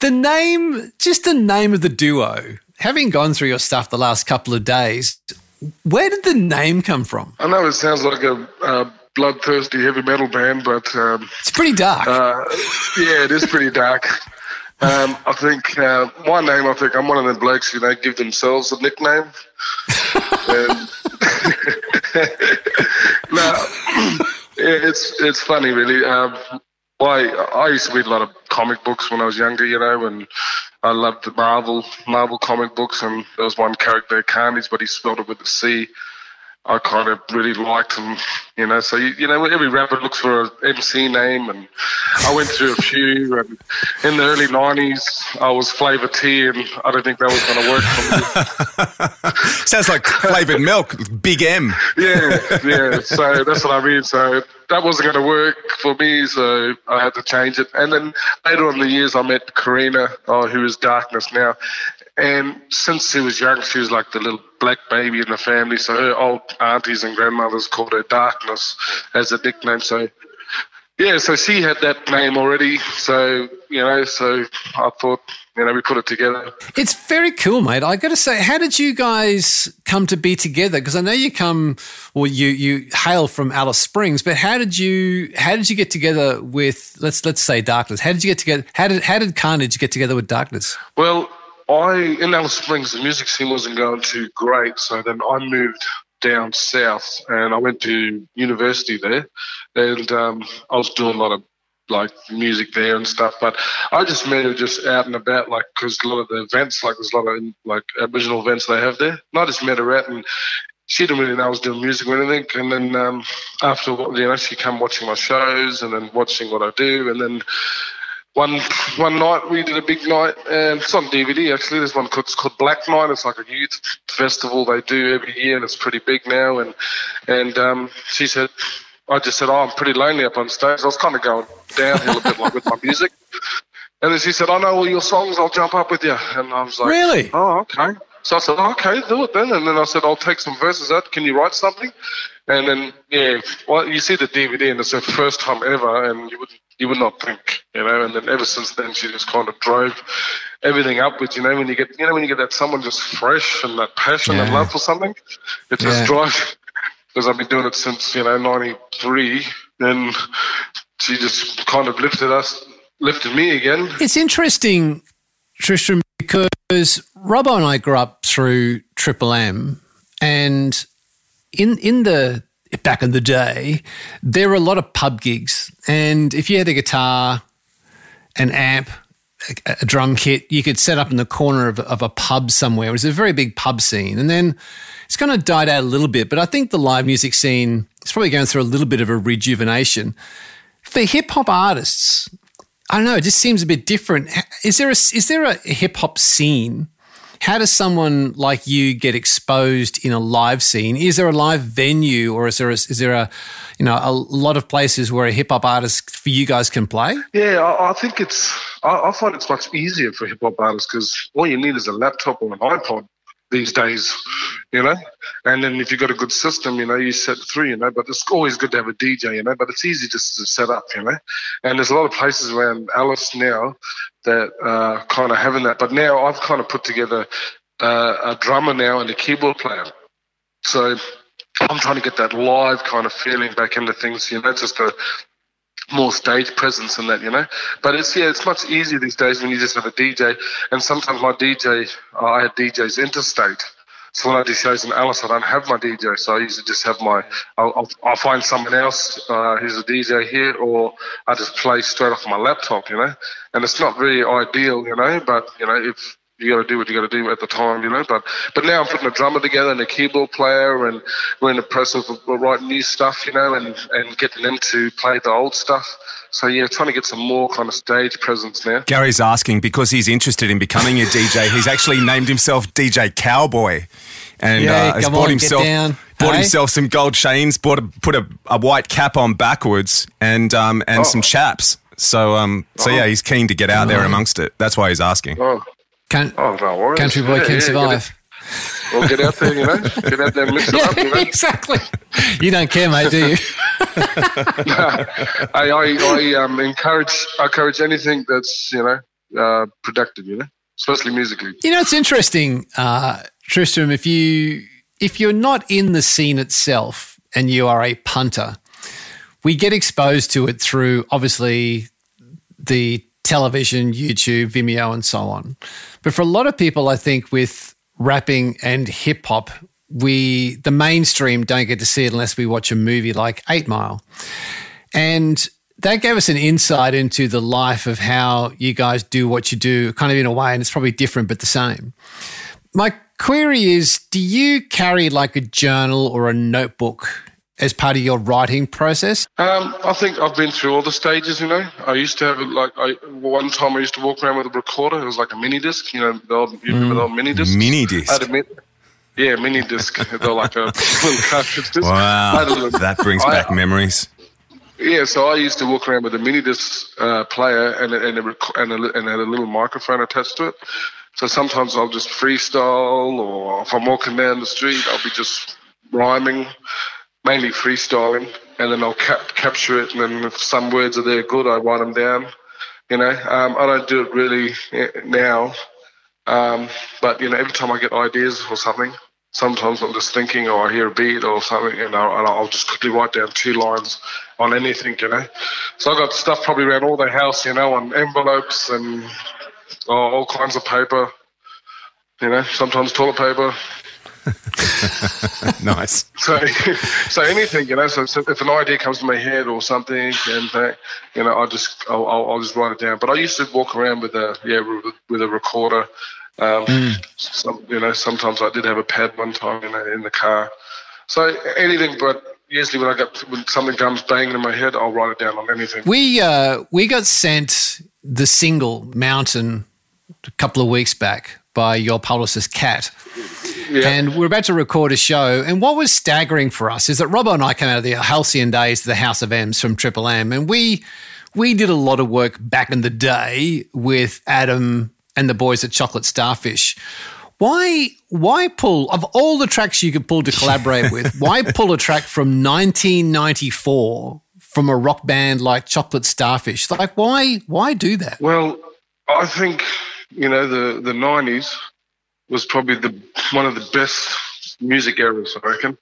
The name of the duo, having gone through your stuff the last couple of days, where did the name come from? I know it sounds like a bloodthirsty heavy metal band, but... it's pretty dark. Yeah, it is pretty dark. I think my name, I'm one of them blokes, you know, give themselves a nickname. No, it's funny, really. I used to read a lot of comic books when I was younger, you know, and I loved the Marvel comic books, and there was one character, Carnage, but he spelled it with a C. I kind of really liked him, you know, so, you know, every rapper looks for an MC name, and I went through a few, and in the early 90s, I was Flavor T, and I don't think that was going to work for me. Sounds like flavoured milk, Big M. Yeah, so that's what I mean, so... That wasn't going to work for me, so I had to change it. And then later on in the years, I met Karina, who is Darkness now. And since she was young, she was like the little black baby in the family. So her old aunties and grandmothers called her Darkness as a nickname. So, yeah, so she had that name already. So, you know, so I thought, you know, we put it together. It's very cool, mate. I got to say, how did you guys come to be together? Because I know you hail from Alice Springs, but how did you get together with let's say Darkness? How did you get together? How did Carnage get together with Darkness? Well, in Alice Springs, the music scene wasn't going too great, so then I moved down south and I went to university there, and I was doing a lot of like music there and stuff, but I just met her just out and about, like, because a lot of the events, like there's a lot of like Aboriginal events they have there, and I just met her out, and she didn't really know I was doing music or anything, and then after a while, you know, she came watching my shows and then watching what I do, and then one night we did a big night, and it's on DVD actually. There's one called Black Night. It's like a youth festival they do every year, and it's pretty big now, and she said, I just said, I'm pretty lonely up on stage. I was kind of going downhill a bit, like, with my music. And then she said, I know all your songs, I'll jump up with you. And I was like, really? Oh, okay. So I said, okay, do it then. And then I said, I'll take some verses out. Can you write something? And then, yeah, well, you see the DVD and it's her first time ever, and you would not think, you know. And then ever since then, she just kind of drove everything upwards, you know, when you get that someone just fresh and that passion and love for something, it just drives... Because I've been doing it since, you know, 93, and she just kind of lifted me again. It's interesting, Tristram, because Robbo and I grew up through Triple M, and back in the day, there were a lot of pub gigs, and if you had a guitar, an amp, a drum kit, you could set up in the corner of a pub somewhere. It was a very big pub scene, and then it's kind of died out a little bit, but I think the live music scene is probably going through a little bit of a rejuvenation. For hip-hop artists, I don't know, it just seems a bit different. Is there a hip-hop scene? How does someone like you get exposed in a live scene? Is there a live venue, or is there a you know, a lot of places where a hip hop artist for you guys can play? Yeah, I think I find it's much easier for hip hop artists because all you need is a laptop or an iPod these days, you know. And then if you've got a good system, you know, you set it through, you know. But it's always good to have a DJ, you know. But it's easy just to set up, you know. And there's a lot of places around Alice now that are kind of having that. But now I've kind of put together a drummer now and a keyboard player. So I'm trying to get that live kind of feeling back into things, you know, just a more stage presence and that, you know. But it's much easier these days when you just have a DJ. And sometimes I had DJs interstate. So what I do shows in Alice, I don't have my DJ, so I usually just have my, I'll find someone else who's a DJ here, or I just play straight off my laptop, you know. And it's not very ideal, you know, but, you know, if you got to do what you got to do at the time, you know. But now I'm putting a drummer together and a keyboard player, and we're in the process of writing new stuff, you know, and getting them to play the old stuff. So, yeah, trying to get some more kind of stage presence now. Gary's asking, because he's interested in becoming a DJ, he's actually named himself DJ Cowboy. And he's bought himself some gold chains, put a white cap on backwards, and some chaps. So yeah, he's keen to get out there amongst it. That's why he's asking. Oh. Country boy can survive. Well, get out there, you know. Get out there and mix it up, you know. Exactly. You don't care, mate, do you? No. I encourage anything that's, you know, productive, you know, especially musically. You know, it's interesting, Tristram, if you're not in the scene itself and you are a punter, we get exposed to it through, obviously, the television, YouTube, Vimeo, and so on. But for a lot of people, I think with rapping and hip-hop, the mainstream don't get to see it unless we watch a movie like 8 Mile. And that gave us an insight into the life of how you guys do what you do, kind of in a way, and it's probably different but the same. My query is, do you carry like a journal or a notebook as part of your writing process? I think I've been through all the stages, you know. I used to have, one time I used to walk around with a recorder. It was like a mini disc, you know, you remember the old mini discs? Mini disc. Yeah, mini disc. They're like a little cartridge disc. Wow, that brings back memories. Yeah, so I used to walk around with a mini disc player and a little microphone attached to it. So sometimes I'll just freestyle, or if I'm walking down the street, I'll be just rhyming, mainly freestyling, and then I'll capture it, and then if some words are there good, I write them down, you know. I don't do it really now, but, you know, every time I get ideas or something, sometimes I'm just thinking, or I hear a beat or something, you know, and I'll just quickly write down 2 lines on anything, you know. So I've got stuff probably around all the house, you know, on envelopes and all kinds of paper, you know, sometimes toilet paper. Nice. So anything, you know. So if an idea comes to my head or something, and you know, I'll just write it down. But I used to walk around with a recorder. You know, sometimes I did have a pad one time, you know, in the car. So anything, but usually when something comes banging in my head, I'll write it down on anything. We got sent the single Mountain a couple of weeks back by your publicist, Kat. Yeah. And we're about to record a show. And what was staggering for us is that Robbo and I came out of the halcyon days of the House of M's from Triple M, and we did a lot of work back in the day with Adam and the boys at Chocolate Starfish. Why pull, of all the tracks you could pull to collaborate with, why pull a track from 1994 from a rock band like Chocolate Starfish? Like, why do that? Well, I think, you know, the 90s was probably one of the best music eras, I reckon,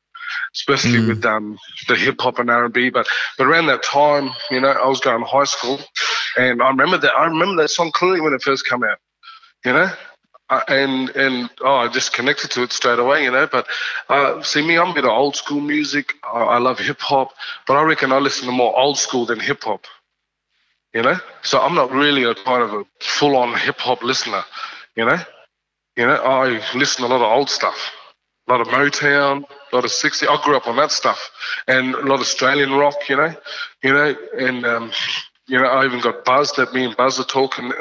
especially with the hip-hop and R&B. But around that time, you know, I was going to high school, and I remember that song clearly when it first came out, you know, I just connected to it straight away, you know. But see, me, I'm a bit of old-school music. I love hip-hop, but I reckon I listen to more old-school than hip-hop, you know. So I'm not really a kind of a full-on hip-hop listener, you know. You know, I listen to a lot of old stuff, a lot of Motown, a lot of 60s. I grew up on that stuff, and a lot of Australian rock, you know, and, you know, I even got Buzz, that me and Buzz are talking,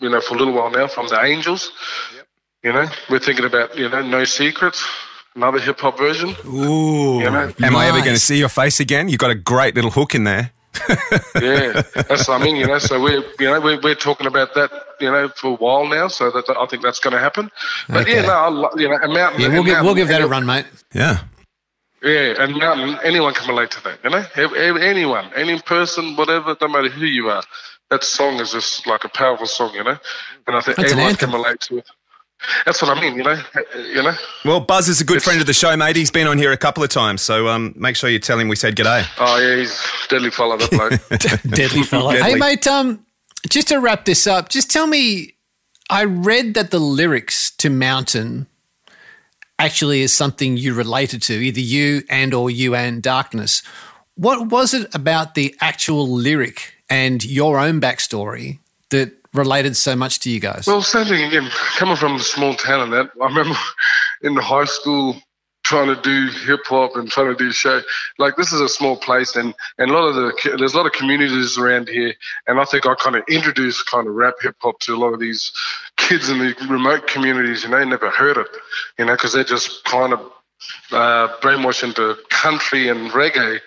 you know, for a little while now, from the Angels. Yep. You know, we're thinking about, you know, No Secrets, another hip-hop version. Ooh. You know? Am I ever going to see your face again? You've got a great little hook in there. Yeah, that's what I mean, you know. So we're talking about that, you know, for a while now. So that I think that's going to happen. But okay. Yeah, no, you know, a Mountain. Yeah, we'll give that a run, mate. Yeah. Yeah, and Mountain, anyone can relate to that, you know. Anyone, any person, whatever, no matter who you are, that song is just like a powerful song, you know. And I think that's everyone can relate to it. That's what I mean, you know. You know. Well, Buzz is a good friend of the show, mate. He's been on here a couple of times, so make sure you tell him we said g'day. Oh yeah, he's a deadly fellow, that bloke. Deadly fellow. Hey, mate. Just to wrap this up, just tell me. I read that the lyrics to Mountain actually is something you related to, either you and or you and Darkness. What was it about the actual lyric and your own backstory that related so much to you guys? Well, certainly, again, coming from a small town and that, I remember in high school trying to do hip-hop and trying to do show. Like, this is a small place, and a lot of there's a lot of communities around here, and I think I kind of introduced kind of rap hip-hop to a lot of these kids in the remote communities, and they never heard it, you know, because they're just kind of brainwashed into country and reggae,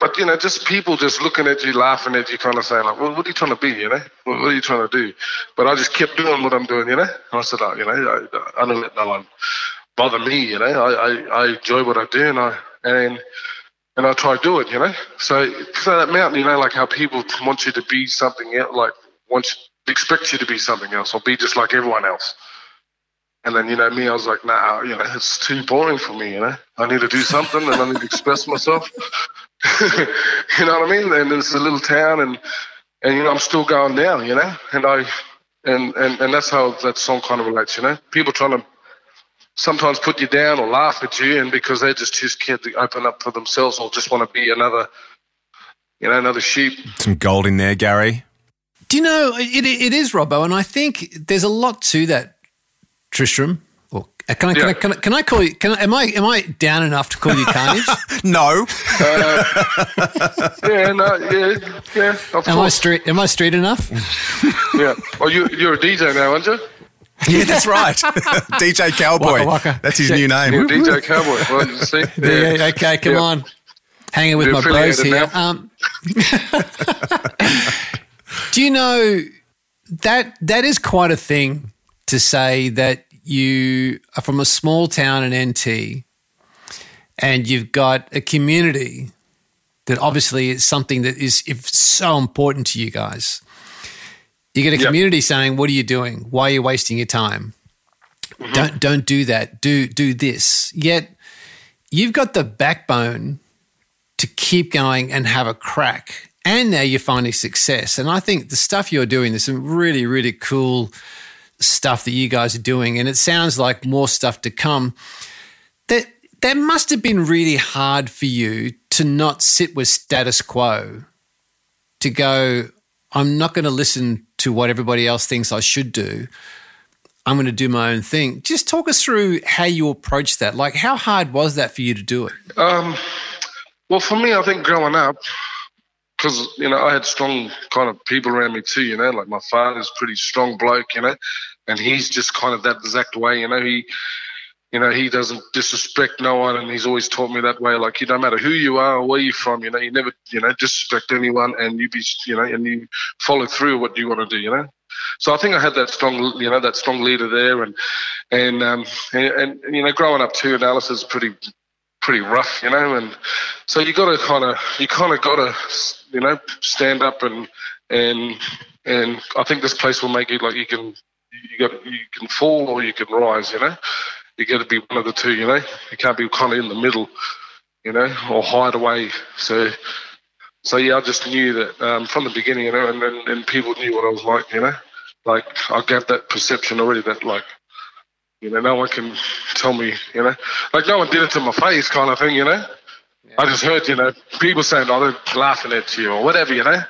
But, you know, just people just looking at you, laughing at you, kind of saying, like, well, what are you trying to be, you know? What are you trying to do? But I just kept doing what I'm doing, you know? And I said, oh, you know, I don't let no one bother me, you know? I enjoy what I do, and I try to do it, you know? So that mountain, you know, like how people want you to be something else, like expect you to be something else or be just like everyone else. And then, you know, me, I was like, nah, you know, it's too boring for me, you know? I need to do something and I need to express myself. You know what I mean? And it's a little town, and you know, I'm still going now, you know? And that's how that song kind of relates, you know? People trying to sometimes put you down or laugh at you, and because they're just too scared to open up for themselves or just want to be another sheep. Some gold in there, Gary. Do you know, it is, Robbo, and I think there's a lot to that, Tristram. Am I down enough to call you Carnage? No. Yeah. Of course. Am I street enough? Yeah. Well, you're a DJ now, aren't you? Yeah, that's right. DJ Cowboy. Waka Waka. That's his new name. Yeah, DJ Cowboy. Well, you see? Yeah. Yeah, okay, come on. Hanging with my bros here. Do you know that is quite a thing to say that you are from a small town in NT and you've got a community that obviously is something that is so important to you guys. You get a community saying, what are you doing? Why are you wasting your time? Mm-hmm. Don't do that. Do this. Yet you've got the backbone to keep going and have a crack, and now you're finding success. And I think the stuff you're doing, there's some really, really cool stuff that you guys are doing, and it sounds like more stuff to come. That must have been really hard for you to not sit with status quo, to go, I'm not going to listen to what everybody else thinks I should do. I'm going to do my own thing. Just talk us through how you approached that. Like, how hard was that for you to do it? Well, for me, I think growing up, because, you know, I had strong kind of people around me too, you know, like my father's a pretty strong bloke, you know, and he's just kind of that exact way, you know, he doesn't disrespect no one, and he's always taught me that way, like, you don't matter who you are or where you're from, you know, you never, you know, disrespect anyone, and you be, you know, and you follow through what you want to do, you know. So I think I had that strong leader there, and you know, growing up too, and Alice is pretty rough, you know, and so you kind of got to, you know, stand up and I think this place will make you, like, you can fall or you can rise, you know. You got to be one of the two, you know. You can't be kind of in the middle, you know, or hide away. So yeah, I just knew that from the beginning, you know, and people knew what I was like, you know. Like, I got that perception already that, like, you know, no one can tell me, you know. Like, no one did it to my face kind of thing, you know. Yeah. I just heard, you know, people saying, oh, they're laughing at you or whatever, you know.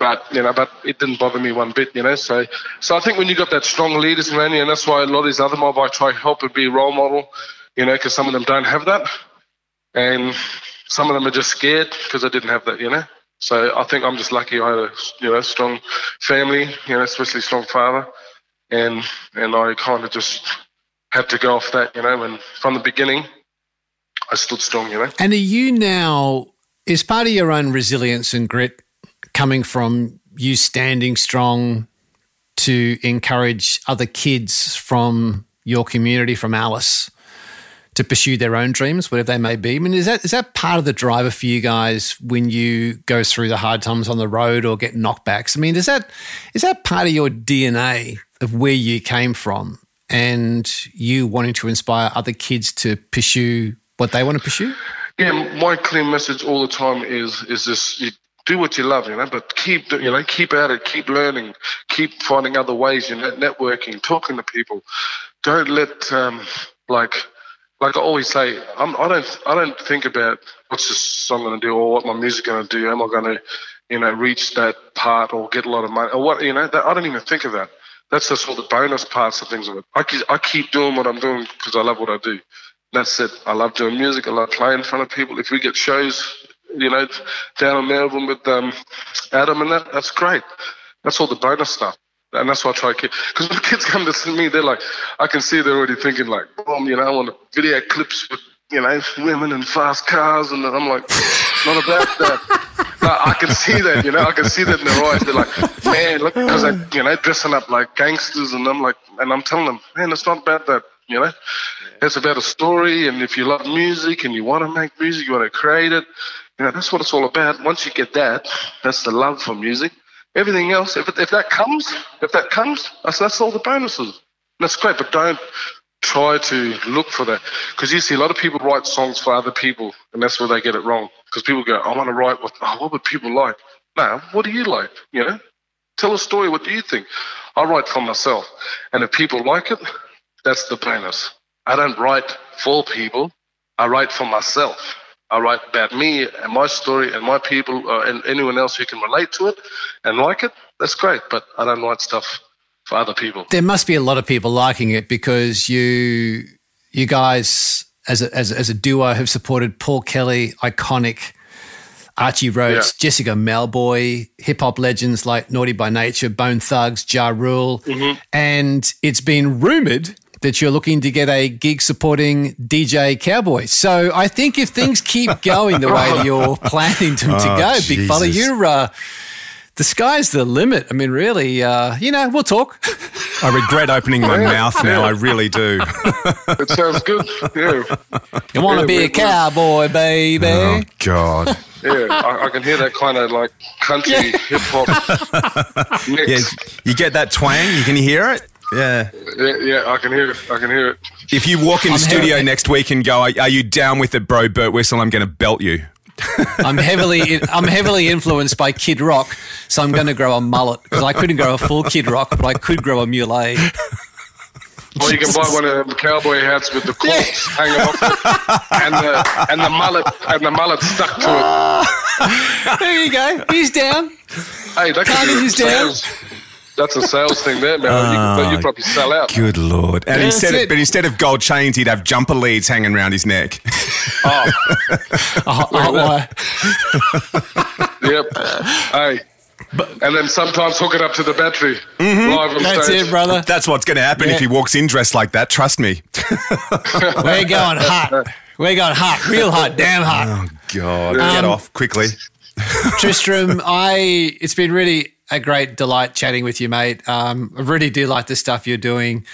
But, you know, it didn't bother me one bit, you know. So I think when you got that strong leaders around you, and that's why a lot of these other mob, I try to help and be a role model, you know, because some of them don't have that. And some of them are just scared because they didn't have that, you know. So I think I'm just lucky I had a, you know, strong family, you know, especially strong father. And I kind of just had to go off that, you know, and from the beginning, I stood strong, you know. And are you now, is part of your own resilience and grit coming from you standing strong to encourage other kids from your community, from Alice, to pursue their own dreams, whatever they may be? I mean, is that part of the driver for you guys when you go through the hard times on the road or get knockbacks? I mean, is that part of your DNA of where you came from, and you wanting to inspire other kids to pursue what they want to pursue? Yeah, my clear message all the time is this: you do what you love, you know, but keep, you know, keep at it, keep learning, keep finding other ways, you know, networking, talking to people. Don't let, like I always say, I don't think about what's this song going to do or what my music going to do. Am I going to, you know, reach that part or get a lot of money or what, you know, that, I don't even think of that. That's just all the bonus parts of things. I keep doing what I'm doing because I love what I do. That's it. I love doing music. I love playing in front of people. If we get shows, you know, down in Melbourne with Adam and that's great. That's all the bonus stuff. And that's why I try to keep, because when kids come to me, they're like, I can see they're already thinking like, boom, you know, I want video clips with, you know, women and fast cars. And I'm like, it's not about that. Like, I can see that, you know, I can see that in their eyes. They're like, man, look, because they, you know, dressing up like gangsters. And I'm like, and I'm telling them, man, it's not about that. You know, it's about a story, and if you love music and you want to make music, you want to create it, you know, that's what it's all about. Once you get that, that's the love for music. Everything else, if that comes, that's all the bonuses. That's great, but don't try to look for that, because you see a lot of people write songs for other people, and that's where they get it wrong, because people go, I want to write what would people like? No, what do you like, you know? Tell a story, what do you think? I write for myself, and if people like it, that's the bonus. I don't write for people. I write for myself. I write about me and my story and my people and anyone else who can relate to it and like it. That's great, but I don't write stuff for other people. There must be a lot of people liking it because you guys as a duo have supported Paul Kelly, iconic Archie Rhodes, yeah. Jessica Malboy, hip-hop legends like Naughty by Nature, Bone Thugs, Ja Rule, mm-hmm. and it's been rumoured that you're looking to get a gig supporting DJ Cowboy. So I think if things keep going the way you're planning them to go, Jesus. Big fella, you're the sky's the limit. I mean, really, you know, we'll talk. I regret opening my mouth now. I really do. It sounds good. Yeah. You want to be a cowboy, baby. Oh, God. Yeah, I can hear that kind of like country hip-hop mix. Yeah, you get that twang? You can hear it? Yeah, I can hear it. If you walk in the studio next week and go, are you down with it, bro, Bert Whistle? I'm going to belt you. I'm heavily influenced by Kid Rock, so I'm going to grow a mullet because I couldn't grow a full Kid Rock, but I could grow a mullet. Or you can buy one of the cowboy hats with the corks hanging off it and the mullet stuck to it. There you go. He's down. Hey, that Carnage is down. That's a sales thing there, man. You'd probably sell out. Good Lord. And instead of gold chains, he'd have jumper leads hanging around his neck. Oh. Yep. Hey. And then sometimes hook it up to the battery. Mm-hmm. Live on That's stage. It, brother. That's what's going to happen if he walks in dressed like that. Trust me. We're going hot. We're going hot. Real hot. Damn hot. Oh, God. Get off quickly. Tristram, it's been really a great delight chatting with you, mate. I really do like the stuff you're doing.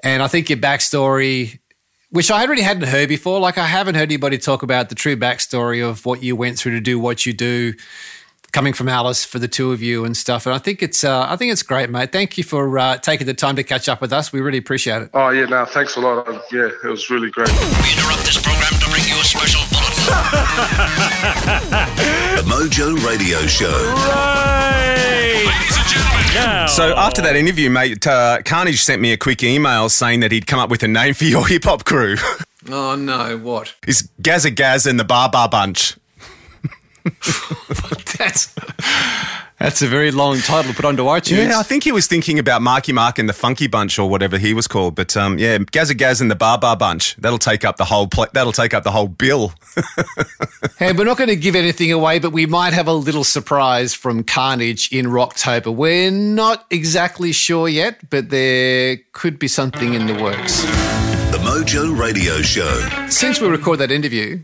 And I think your backstory, which I really hadn't heard before, like I haven't heard anybody talk about the true backstory of what you went through to do what you do, coming from Alice for the two of you and stuff. And I think it's great, mate. Thank you for taking the time to catch up with us. We really appreciate it. Oh, yeah, no, thanks a lot. Yeah, it was really great. We interrupt this program to bring you a special bulletin. The Mojo Radio Show. Right. Ladies and gentlemen. Now. So after that interview, mate, Carnage sent me a quick email saying that he'd come up with a name for your hip-hop crew. Oh, no, what? It's Gazza Gaz and the Bar Bar Bunch. That's a very long title to put onto iTunes. Yeah, I think he was thinking about Marky Mark and the Funky Bunch or whatever he was called. But yeah, Gazza Gaz and the Bar Bar Bunch. That'll take up the whole that'll take up the whole bill. Hey, we're not going to give anything away, but we might have a little surprise from Carnage in Rocktober. We're not exactly sure yet, but there could be something in the works. The Mojo Radio Show. Since we recorded that interview,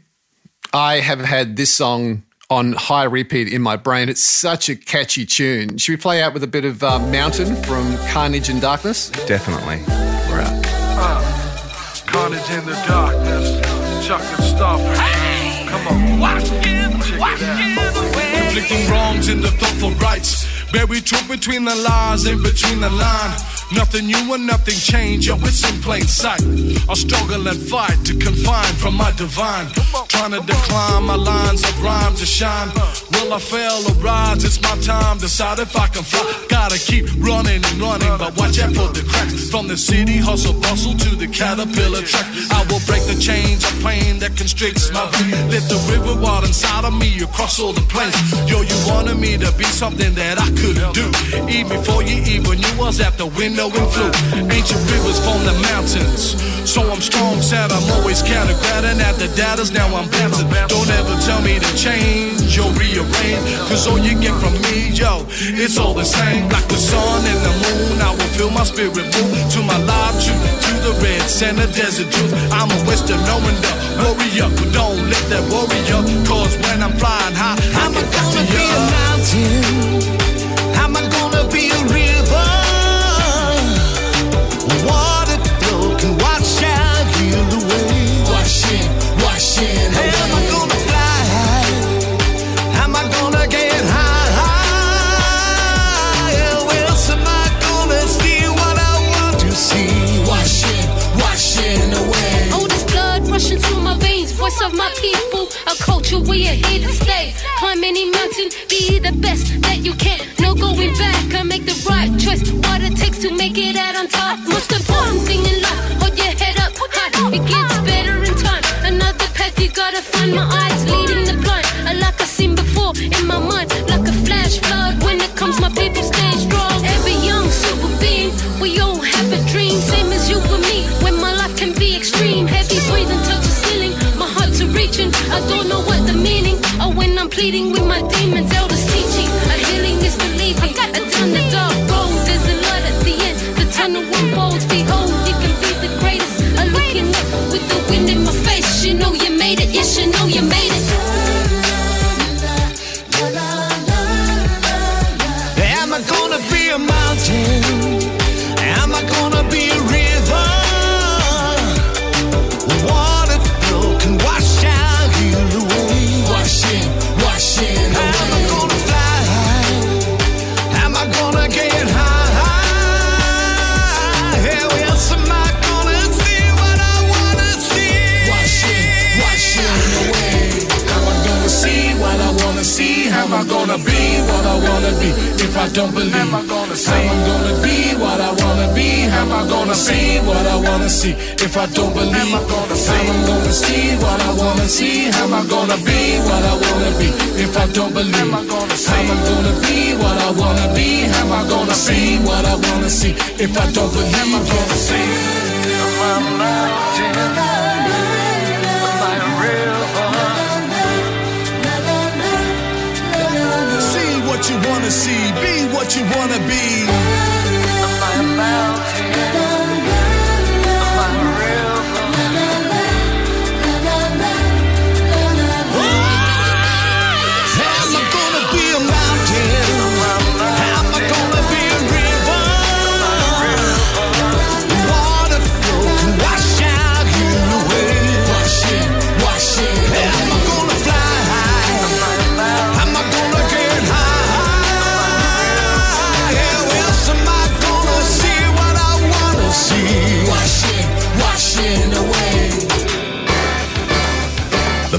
I have had this song on high repeat in my brain. It's such a catchy tune. Should we play out with a bit of Mountain from Carnage and Darkness? Definitely. We're out. Carnage and the Darkness. Chocolate Starfish. Hey! Come on. Walking away. Conflicting wrongs in the thought for rights. Buried truth between the lies and between the line. Nothing new and nothing changed, yo, it's in plain sight. I struggle and fight to confine from my divine. Trying to decline my lines of rhyme to shine. Will I fail or rise? It's my time. Decide if I can fly. Gotta keep running and running, but watch out for the cracks. From the city hustle bustle to the caterpillar track, I will break the chains of pain that constricts my veins. Let the river wild inside of me across all the plains. Yo, you wanted me to be something that I couldn't do. Even before you even knew us at the window and flu. Ancient rivers from the mountains, so I'm strong, sad, I'm always counter-grabbing at the data's, now I'm bouncing. Don't ever tell me to change or rearrange, cause all you get from me, yo, it's all the same. Like the sun and the moon, I will feel my spirit move to my live truth, to the reds and the desert truth. I'm a Western knowing the warrior, but don't let that worry up, cause when I'm flying high, I'm a gonna be a mountain. Am I gonna be a river? Water flow can wash out, heal the way. Washing, washing away. Am I gonna fly high? Am I gonna get high, high? Yeah, else am I gonna see what I want to see? Washing, washing away. Oh, this blood rushing through my veins. Voice of my people, a culture we are here to stay. Climb any mountain, be the best that you can. No going back, I make the right choice. What it takes to make it out on top. Most important thing in life, hold your head up high. It gets better in time. Another path you gotta find. My eyes leading the blind, a lot I've seen before in my mind. Like a flash flood, when it comes my people stay strong. Every young super being, we all have a dream. Same as you and me, when my life can be extreme. Heavy breathing, touch the ceiling, my heart's a reaching. I don't know what the meaning, or when I'm pleading with my demons, elders teaching. A healing is believing, a down the dark road, there's a light at the end. The tunnel unfolds, behold, you can be the greatest. I'm looking up with the wind in my face. You know you made it, yes, you know you made it. Am I gonna be a mountain? Am I gonna be a river? Water flow can wash out, heal the way. Washing, washing away. Am I gonna fly high? Am I gonna get high? See how I'm gonna be what I wanna be. If I don't believe, am I gonna say how I'm gonna be what I wanna be? How am I gonna see what I wanna see? If I don't believe, am I gonna say how I'm gonna see what I wanna see? How am I gonna be what I wanna be? If I don't believe, am I gonna say how I'm gonna be what I wanna be? How am I gonna see what I wanna see? If I don't believe, am I gonna see? I'm not real. You wanna see, be what you wanna be. Am I a mountain? Am I a river? Oh! Am I gonna be a mountain? Am I gonna be a river? Water flow can wash out you away. Washing, washing. Am I gonna fly high? Am I gonna get high? The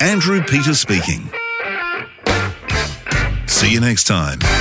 Andrew Peters speaking. See you next time.